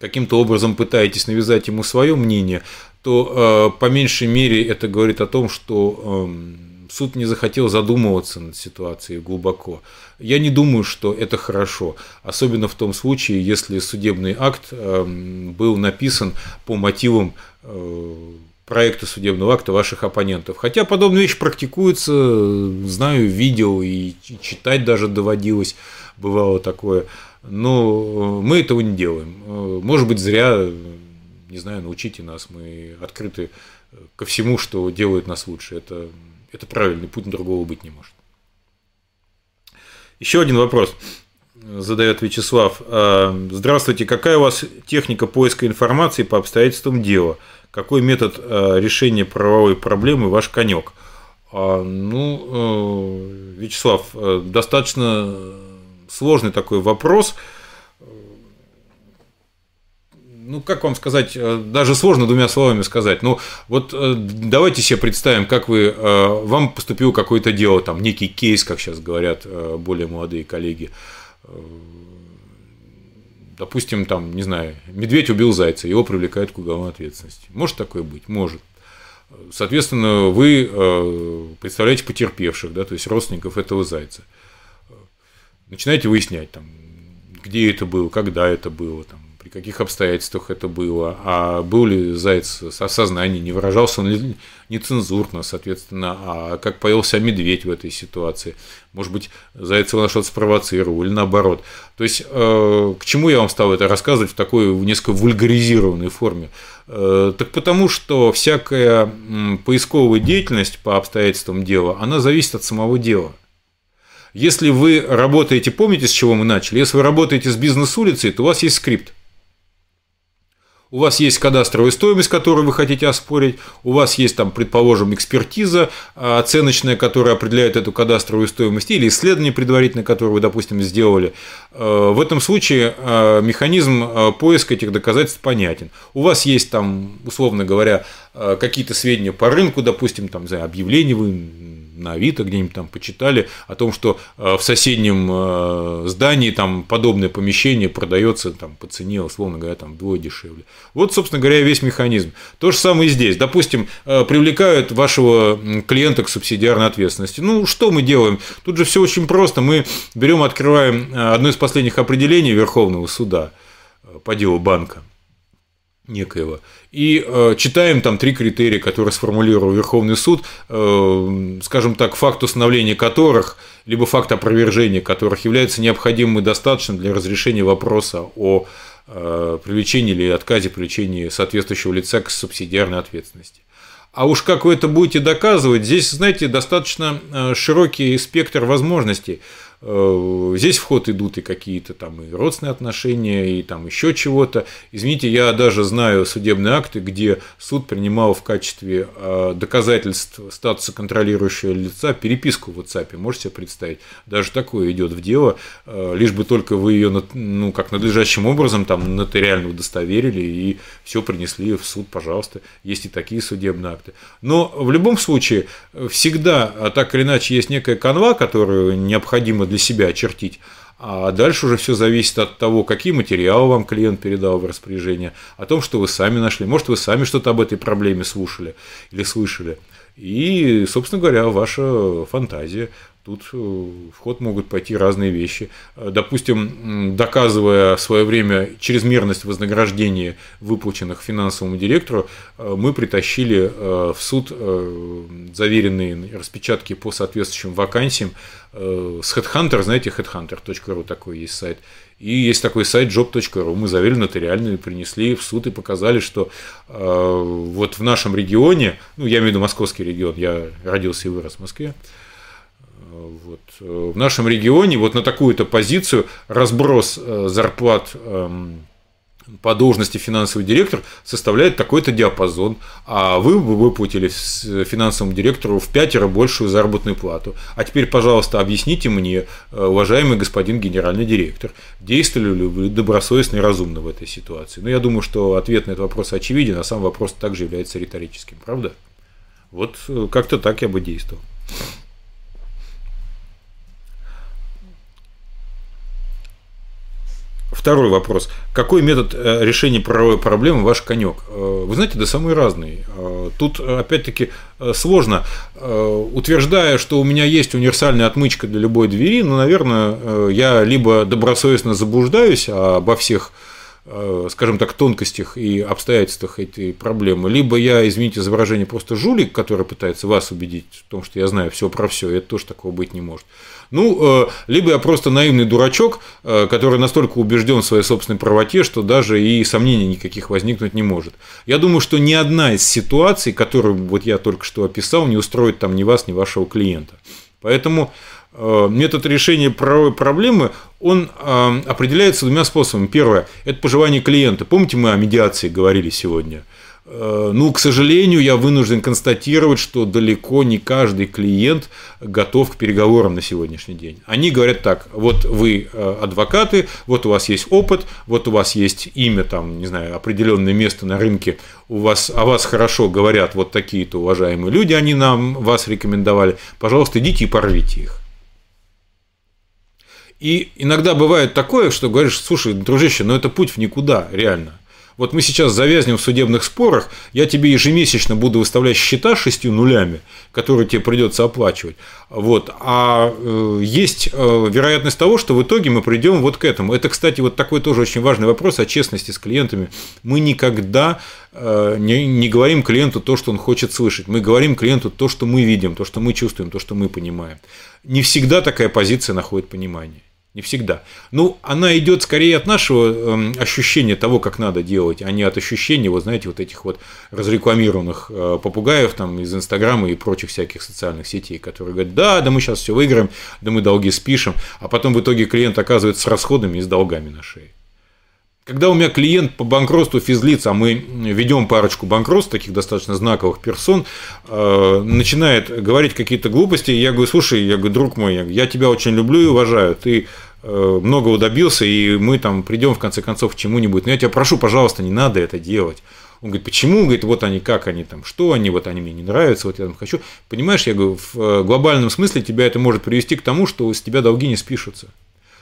каким-то образом пытаетесь навязать ему свое мнение, то по меньшей мере это говорит о том, что суд не захотел задумываться над ситуацией глубоко. Я не думаю, что это хорошо, особенно в том случае, если судебный акт был написан по мотивам проекта судебного акта ваших оппонентов. Хотя подобные вещи практикуются, знаю, видел и читать даже доводилось, бывало такое. Но мы этого не делаем. Может быть, зря, не знаю, научите нас, мы открыты ко всему, что делает нас лучше. Это Это правильный путь, другого быть не может. Еще один вопрос задает Вячеслав. Здравствуйте, какая у вас техника поиска информации по обстоятельствам дела? Какой метод решения правовой проблемы ваш конек? Ну, Вячеслав, достаточно сложный такой вопрос. Ну, как вам сказать, даже сложно двумя словами сказать. Ну, вот давайте себе представим, как вы, вам поступило какое-то дело, там, некий кейс, как сейчас говорят более молодые коллеги. Допустим, там, не знаю, медведь убил зайца, его привлекают к уголовной ответственности. Может такое быть? Может. Соответственно, вы представляете потерпевших, да, то есть родственников этого зайца. Начинаете выяснять, там, где это было, когда это было, там, при каких обстоятельствах это было, а был ли заяц в сознании, не выражался он нецензурно, соответственно, а как повел себя медведь в этой ситуации. Может быть, заяц его на что-то спровоцировал, или наоборот. То есть, к чему я вам стал это рассказывать в такой несколько вульгаризированной форме? Так потому, что всякая поисковая деятельность по обстоятельствам дела, она зависит от самого дела. Если вы работаете, помните, с чего мы начали? Если вы работаете с бизнес-улицей, то у вас есть скрипт. У вас есть кадастровая стоимость, которую вы хотите оспорить, у вас есть, там, предположим, экспертиза оценочная, которая определяет эту кадастровую стоимость, или исследование предварительное, которое вы, допустим, сделали. В этом случае механизм поиска этих доказательств понятен. У вас есть, там, условно говоря, какие-то сведения по рынку, допустим, там, объявления вы на Авито где-нибудь там почитали о том, что в соседнем здании там подобное помещение продается там по цене, условно говоря, там вдвое дешевле. Вот, собственно говоря, весь механизм. То же самое и здесь. Допустим, привлекают вашего клиента к субсидиарной ответственности. Ну, что мы делаем? Тут же все очень просто. Мы берем, открываем одно из последних определений Верховного суда по делу банка некоего, и э, читаем там три критерия, которые сформулировал Верховный суд, э, скажем так, факт установления которых, либо факт опровержения которых является необходимым и достаточным для разрешения вопроса о э, привлечении или отказе привлечении соответствующего лица к субсидиарной ответственности. А уж как вы это будете доказывать, здесь, знаете, достаточно широкий спектр возможностей. Здесь в ход идут и какие-то там и родственные отношения, и там еще чего-то. Извините, я даже знаю судебные акты, где суд принимал в качестве доказательств статуса контролирующего лица переписку в WhatsApp. Можете себе представить? Даже такое идет в дело, лишь бы только вы ее, ну, как надлежащим образом там нотариально удостоверили и все принесли в суд, пожалуйста. Есть и такие судебные акты. Но в любом случае всегда так или иначе есть некая канва, которую необходимо для себя очертить, а дальше уже все зависит от того, какие материалы вам клиент передал в распоряжение, о том, что вы сами нашли, может, вы сами что-то об этой проблеме слушали или слышали, и, собственно говоря, ваша фантазия. Тут в ход могут пойти разные вещи. Допустим, доказывая в свое время чрезмерность вознаграждения, выплаченных финансовому директору, мы притащили в суд заверенные распечатки по соответствующим вакансиям с Headhunter, знаете, хедхантер точка ру такой есть сайт. И есть такой сайт джоб точка ру. Мы завели нотариальную, принесли в суд и показали, что э, вот в нашем регионе, ну, я имею в виду московский регион, я родился и вырос в Москве, вот, в нашем регионе вот на такую-то позицию разброс зарплат э, по должности финансовый директор составляет такой-то диапазон, а вы выплатили финансовому директору в пятеро большую заработную плату. А теперь, пожалуйста, объясните мне, уважаемый господин генеральный директор, действовали ли вы добросовестно и разумно в этой ситуации? Ну, я думаю, что ответ на этот вопрос очевиден, а сам вопрос также является риторическим, правда? Вот как-то так я бы действовал. Второй вопрос. Какой метод решения правовой проблемы ваш конек? Вы знаете, да самый разный. Тут, опять-таки, сложно. Утверждая, что у меня есть универсальная отмычка для любой двери, ну, наверное, я либо добросовестно заблуждаюсь обо всех, скажем так, тонкостях и обстоятельствах этой проблемы, либо я, извините за выражение, просто жулик, который пытается вас убедить в том, что я знаю все про все, и это тоже такого быть не может. Ну, либо я просто наивный дурачок, который настолько убежден в своей собственной правоте, что даже и сомнений никаких возникнуть не может. Я думаю, что ни одна из ситуаций, которую вот я только что описал, не устроит там ни вас, ни вашего клиента. Поэтому метод решения правовой проблемы, он определяется двумя способами. Первое – это пожелание клиента. Помните, мы о медиации говорили сегодня? Ну, к сожалению, я вынужден констатировать, что далеко не каждый клиент готов к переговорам на сегодняшний день. Они говорят так: вот вы адвокаты, вот у вас есть опыт, вот у вас есть имя, там, не знаю, определенное место на рынке, у вас, о вас хорошо говорят вот такие-то уважаемые люди, они нам вас рекомендовали, пожалуйста, идите и порвите их. И иногда бывает такое, что говоришь: слушай, дружище, но это путь в никуда, реально. Вот мы сейчас завязнем в судебных спорах, я тебе ежемесячно буду выставлять счета с шестью нулями, которые тебе придется оплачивать. Вот. А э, есть э, вероятность того, что в итоге мы придем вот к этому. Это, кстати, вот такой тоже очень важный вопрос о честности с клиентами. Мы никогда э, не, не говорим клиенту то, что он хочет слышать. Мы говорим клиенту то, что мы видим, то, что мы чувствуем, то, что мы понимаем. Не всегда такая позиция находит понимание. Не всегда. Ну, она идет скорее от нашего э, ощущения того, как надо делать, а не от ощущения, вот знаете, вот этих вот разрекламированных э, попугаев там из Инстаграма и прочих всяких социальных сетей, которые говорят: да, да мы сейчас все выиграем, да мы долги спишем, а потом в итоге клиент оказывается с расходами и с долгами на шее. Когда у меня клиент по банкротству физлиц, а мы ведем парочку банкротств, таких достаточно знаковых персон, э, начинает говорить какие-то глупости, я говорю: слушай, я говорю, друг мой, я тебя очень люблю и уважаю, ты э, многого добился, и мы там придем в конце концов к чему-нибудь, но я тебя прошу, пожалуйста, не надо это делать. Он говорит, почему? Говорит, вот они, как они там, что они, вот они мне не нравятся, вот я там хочу. Понимаешь, я говорю, в глобальном смысле тебя это может привести к тому, что с тебя долги не спишутся.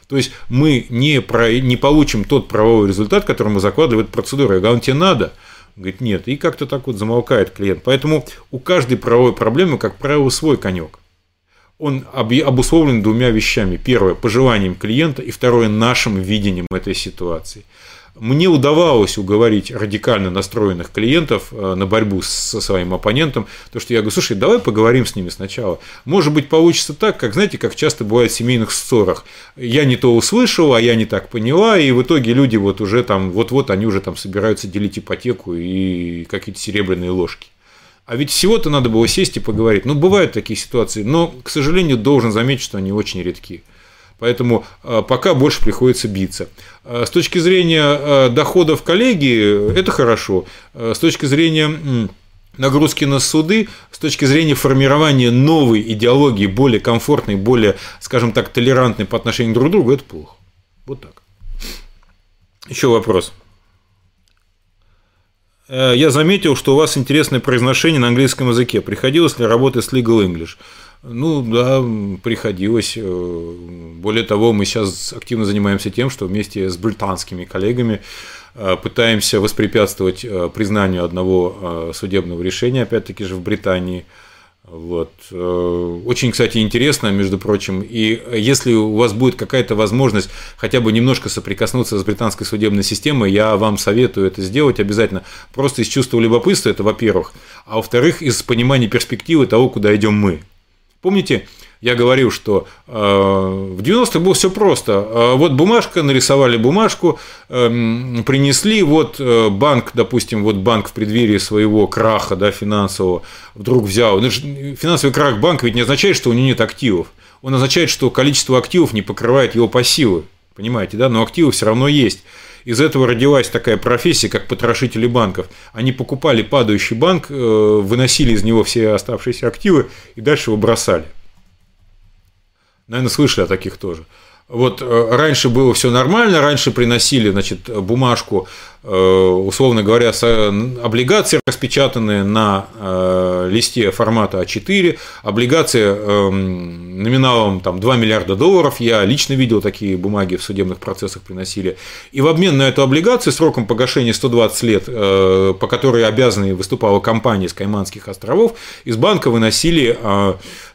То есть мы не, про... не получим тот правовой результат, который мы закладывали в эту процедуру. Я говорю, он тебе надо? Он говорит, нет. И как-то так вот замолкает клиент. Поэтому у каждой правовой проблемы, как правило, свой конек. Он обусловлен двумя вещами. Первое – пожеланием клиента, и второе – нашим видением этой ситуации. Мне удавалось уговорить радикально настроенных клиентов на борьбу со своим оппонентом, то что я говорю, слушай, давай поговорим с ними сначала. Может быть, получится так, как, знаете, как часто бывает в семейных ссорах. Я не то услышала, а я не так поняла, и в итоге люди вот уже там, вот-вот они уже там собираются делить ипотеку и какие-то серебряные ложки. А ведь всего-то надо было сесть и поговорить. Ну, бывают такие ситуации, но, к сожалению, должен заметить, что они очень редки. Поэтому пока больше приходится биться. С точки зрения доходов коллегии, это хорошо. С точки зрения нагрузки на суды, с точки зрения формирования новой идеологии, более комфортной, более, скажем так, толерантной по отношению друг к другу, это плохо. Вот так. Еще вопрос. Я заметил, что у вас интересное произношение на английском языке. Приходилось ли работать с Legal English? Ну да, приходилось. Более того, мы сейчас активно занимаемся тем, что вместе с британскими коллегами пытаемся воспрепятствовать признанию одного судебного решения, опять-таки же в Британии. Вот. Очень, кстати, интересно, между прочим, и если у вас будет какая-то возможность хотя бы немножко соприкоснуться с британской судебной системой, я вам советую это сделать обязательно. Просто из чувства любопытства, это во-первых, а во-вторых, из понимания перспективы того, куда идем мы. Помните, я говорил, что э, в девяностых было все просто. Э, вот бумажка, нарисовали бумажку, э, принесли, вот э, банк, допустим, вот банк в преддверии своего краха, да, финансового вдруг взял. Финансовый крах банка ведь не означает, что у него нет активов. Он означает, что количество активов не покрывает его пассивы. Понимаете, да? Но активы все равно есть. Из этого родилась такая профессия, как потрошители банков. Они покупали падающий банк, выносили из него все оставшиеся активы и дальше его бросали. Наверное, слышали о таких тоже. Вот раньше было все нормально, раньше приносили, значит, бумажку, условно говоря, облигации, распечатанные на листе формата а четыре, облигации номиналом там, два миллиарда долларов, я лично видел такие бумаги в судебных процессах приносили, и в обмен на эту облигацию сроком погашения сто двадцать лет, по которой обязанной выступала компания с Кайманских островов, из банка выносили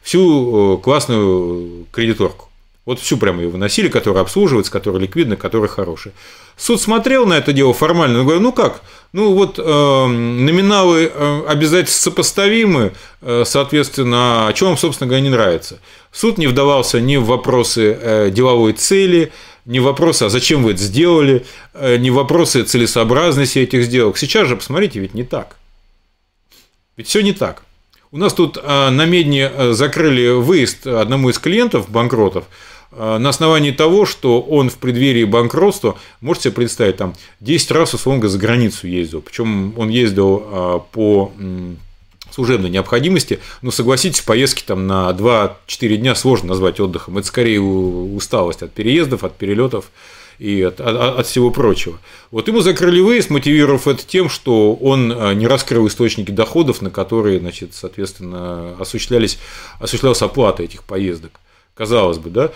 всю классную кредиторку. Вот всю прям ее выносили, которая обслуживается, которая ликвидна, которая хорошая. Суд смотрел на это дело формально, но говорю, ну как? Ну вот э, номиналы э, обязательств сопоставимы, э, соответственно, о чем вам, собственно говоря, не нравится. Суд не вдавался ни в вопросы э, деловой цели, ни в вопросы, а зачем вы это сделали, э, ни в вопросы целесообразности этих сделок. Сейчас же, посмотрите, ведь не так. Ведь все не так. У нас тут э, на Медне закрыли выезд одному из клиентов, банкротов, на основании того, что он в преддверии банкротства, можете себе представить, там десять раз, условно говоря, за границу ездил. Причем он ездил по служебной необходимости, но согласитесь, поездки там на два-четыре дня сложно назвать отдыхом. Это скорее усталость от переездов, от перелетов и от, от, от всего прочего. Вот ему закрыли выезд, мотивировав это тем, что он не раскрыл источники доходов, на которые, значит, соответственно, осуществлялись, осуществлялась оплата этих поездок. Казалось бы, да,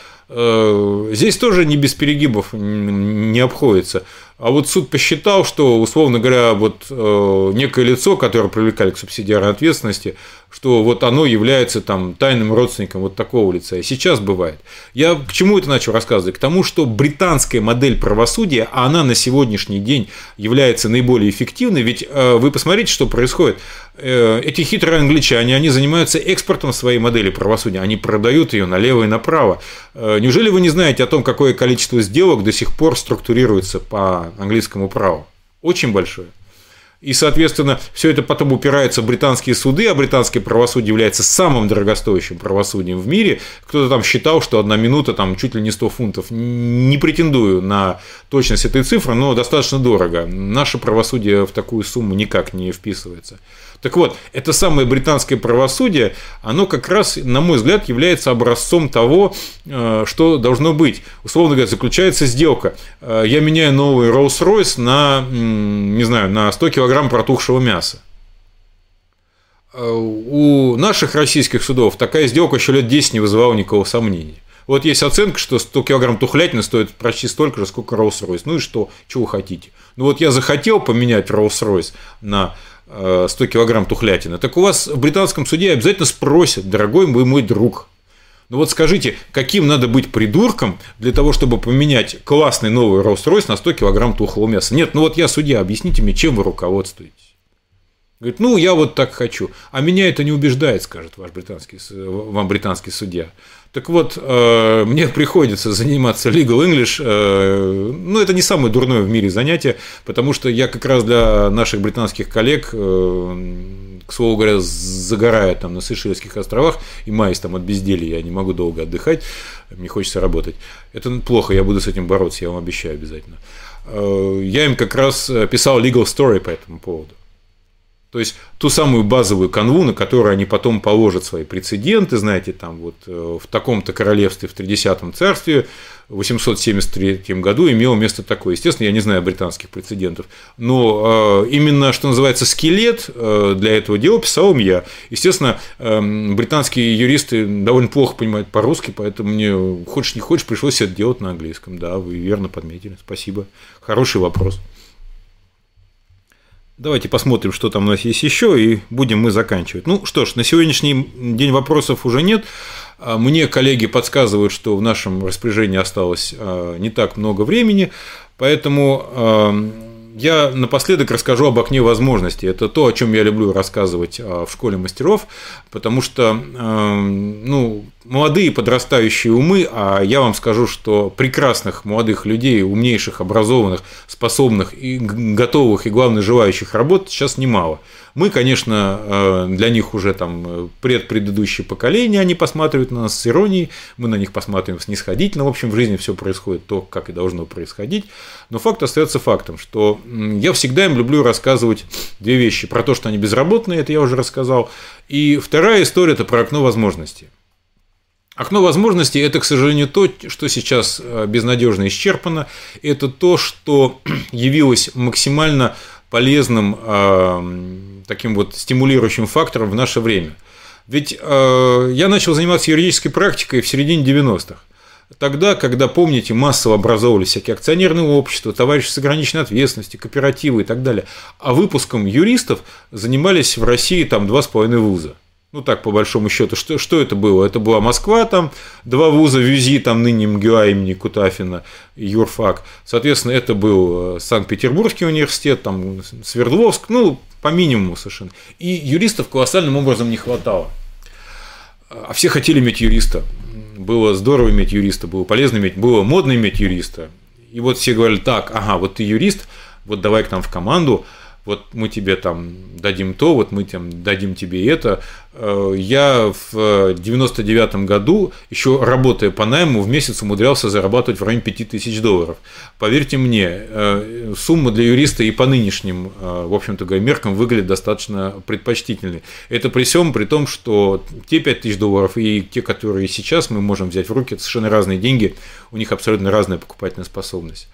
здесь тоже не без перегибов не обходится. А вот суд посчитал, что, условно говоря, вот некое лицо, которое привлекали к субсидиарной ответственности, что вот оно является там тайным родственником вот такого лица. И сейчас бывает. Я к чему это начал рассказывать? К тому, что британская модель правосудия, а она на сегодняшний день является наиболее эффективной, ведь вы посмотрите, что происходит. Эти хитрые англичане, они занимаются экспортом своей модели правосудия, они продают ее налево и направо. Неужели вы не знаете о том, какое количество сделок до сих пор структурируется по английскому праву? Очень большое. И, соответственно, все это потом упирается в британские суды, а британское правосудие является самым дорогостоящим правосудием в мире. Кто-то там считал, что одна минута там чуть ли не сто фунтов. Не претендую на точность этой цифры, но достаточно дорого. Наше правосудие в такую сумму никак не вписывается. Так вот, это самое британское правосудие, оно как раз, на мой взгляд, является образцом того, что должно быть. Условно говоря, заключается сделка. Я меняю новый Rolls-Royce на, не знаю, на сто килограммов килограмм протухшего мяса. У наших российских судов такая сделка еще лет десять не вызывала никакого сомнения. Вот есть оценка, что сто килограмм тухлятина стоит почти столько же, сколько Rolls-Royce. Ну и что? Чего вы хотите? Ну вот я захотел поменять Rolls-Royce на сто килограмм тухлятины. Так у вас в британском суде обязательно спросят: дорогой вы мой друг, ну вот скажите, каким надо быть придурком для того, чтобы поменять классный новый Rolls-Royce на сто килограмм тухлого мяса? Нет, ну вот я судья, объясните мне, чем вы руководствуетесь? Говорит, ну я вот так хочу. А меня это не убеждает, скажет ваш британский, вам британский судья. Так вот, э, мне приходится заниматься legal English. Э, ну, это не самое дурное в мире занятие, потому что я как раз для наших британских коллег, э, к слову говоря, загораю там на Сейшельских островах, и маюсь там от безделья, я не могу долго отдыхать, мне хочется работать. Это плохо, я буду с этим бороться, я вам обещаю обязательно. Э, я им как раз писал legal story по этому поводу. То есть ту самую базовую канву, на которую они потом положат свои прецеденты, знаете, там вот в таком-то королевстве, в тридесятом царстве в восемьсот семьдесят третьем году имело место такое. Естественно, я не знаю британских прецедентов, но именно, что называется, скелет для этого дела писал им я. Естественно, британские юристы довольно плохо понимают по-русски, поэтому мне, хочешь не хочешь, пришлось это делать на английском. Да, вы верно подметили, спасибо. Хороший вопрос. Давайте посмотрим, что там у нас есть еще, и будем мы заканчивать. Ну что ж, на сегодняшний день вопросов уже нет. Мне коллеги подсказывают, что в нашем распоряжении осталось не так много времени, поэтому я напоследок расскажу об окне возможностей. Это то, о чем я люблю рассказывать в школе мастеров, потому что ну, молодые подрастающие умы, а я вам скажу, что прекрасных молодых людей, умнейших, образованных, способных, и готовых и, главное, желающих работать сейчас немало. Мы, конечно, для них уже там предпредыдущее поколение, они посматривают на нас с иронией, мы на них посматриваем снисходительно, в общем, в жизни все происходит то, как и должно происходить, но факт остается фактом, что я всегда им люблю рассказывать две вещи: про то, что они безработные, это я уже рассказал, и вторая история – это про окно возможностей. Окно возможностей – это, к сожалению, то, что сейчас безнадежно исчерпано. Это то, что явилось максимально полезным э, таким вот стимулирующим фактором в наше время. Ведь э, я начал заниматься юридической практикой в середине девяностых. Тогда, когда, помните, массово образовывались всякие акционерные общества, товарищи с ограниченной ответственностью, кооперативы и так далее. А выпуском юристов занимались в России там два с половиной вуза. Ну так, по большому счету, что, что это было? Это была Москва, там два вуза, ВЮЗИ, там ныне МГУА имени Кутафина, юрфак. Соответственно, это был Санкт-Петербургский университет, там Свердловск, ну, по минимуму совершенно. И юристов колоссальным образом не хватало. А все хотели иметь юриста. Было здорово иметь юриста, было полезно иметь, было модно иметь юриста. И вот все говорили: так, ага, вот ты юрист, вот давай к нам в команду. Вот мы тебе там дадим то, вот мы там дадим тебе это. Я в девяносто девятом году, еще работая по найму, в месяц умудрялся зарабатывать в районе пяти тысяч долларов. Поверьте мне, сумма для юриста и по нынешним, в общем-то, меркам выглядит достаточно предпочтительной. Это при всем при том, что те пять тысяч долларов и те, которые сейчас мы можем взять в руки, это совершенно разные деньги, у них абсолютно разная покупательная способность.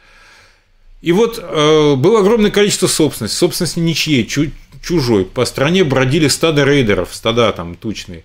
И вот э, было огромное количество собственности, собственности ничьей, чу- чужой. По стране бродили стадо рейдеров, стада там тучные.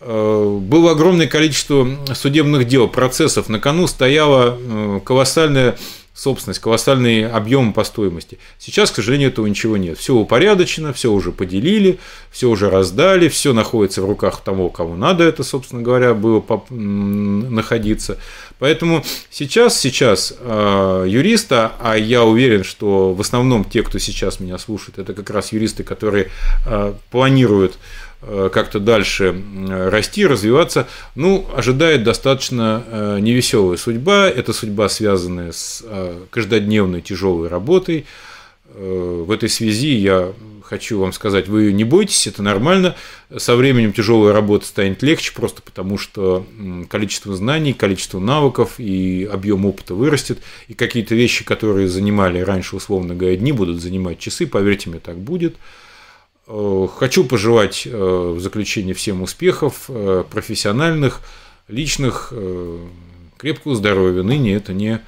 Э, было огромное количество судебных дел, процессов. На кону стояла э, колоссальная собственность, колоссальные объемы по стоимости. Сейчас, к сожалению, этого ничего нет. Все упорядочено, все уже поделили, все уже раздали, все находится в руках того, кому надо это, собственно говоря, было находиться. Поэтому сейчас, сейчас э, юриста, а я уверен, что в основном те, кто сейчас меня слушает, это как раз юристы, которые э, планируют э, как-то дальше э, расти, развиваться, ну, ожидает достаточно э, невеселая судьба. Это судьба, связанная с э, каждодневной тяжелой работой. Э, в этой связи я хочу вам сказать: вы не бойтесь, это нормально. Со временем тяжелая работа станет легче, просто потому что количество знаний, количество навыков и объем опыта вырастет. И какие-то вещи, которые занимали раньше, условно говоря, дни, будут занимать часы. Поверьте мне, так будет. Хочу пожелать в заключение всем успехов профессиональных, личных, крепкого здоровья. Ныне это не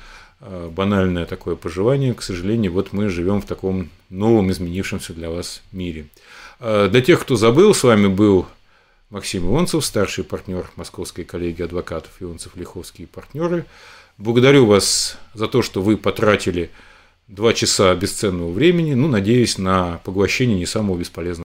банальное такое пожелание. К сожалению, вот мы живем в таком новом, изменившемся для вас мире. Для тех, кто забыл, с вами был Максим Ионцев, старший партнер Московской коллегии адвокатов Ионцев-Ляховский и партнеры. Благодарю вас за то, что вы потратили два часа бесценного времени, ну, надеюсь, на поглощение не самого бесполезного.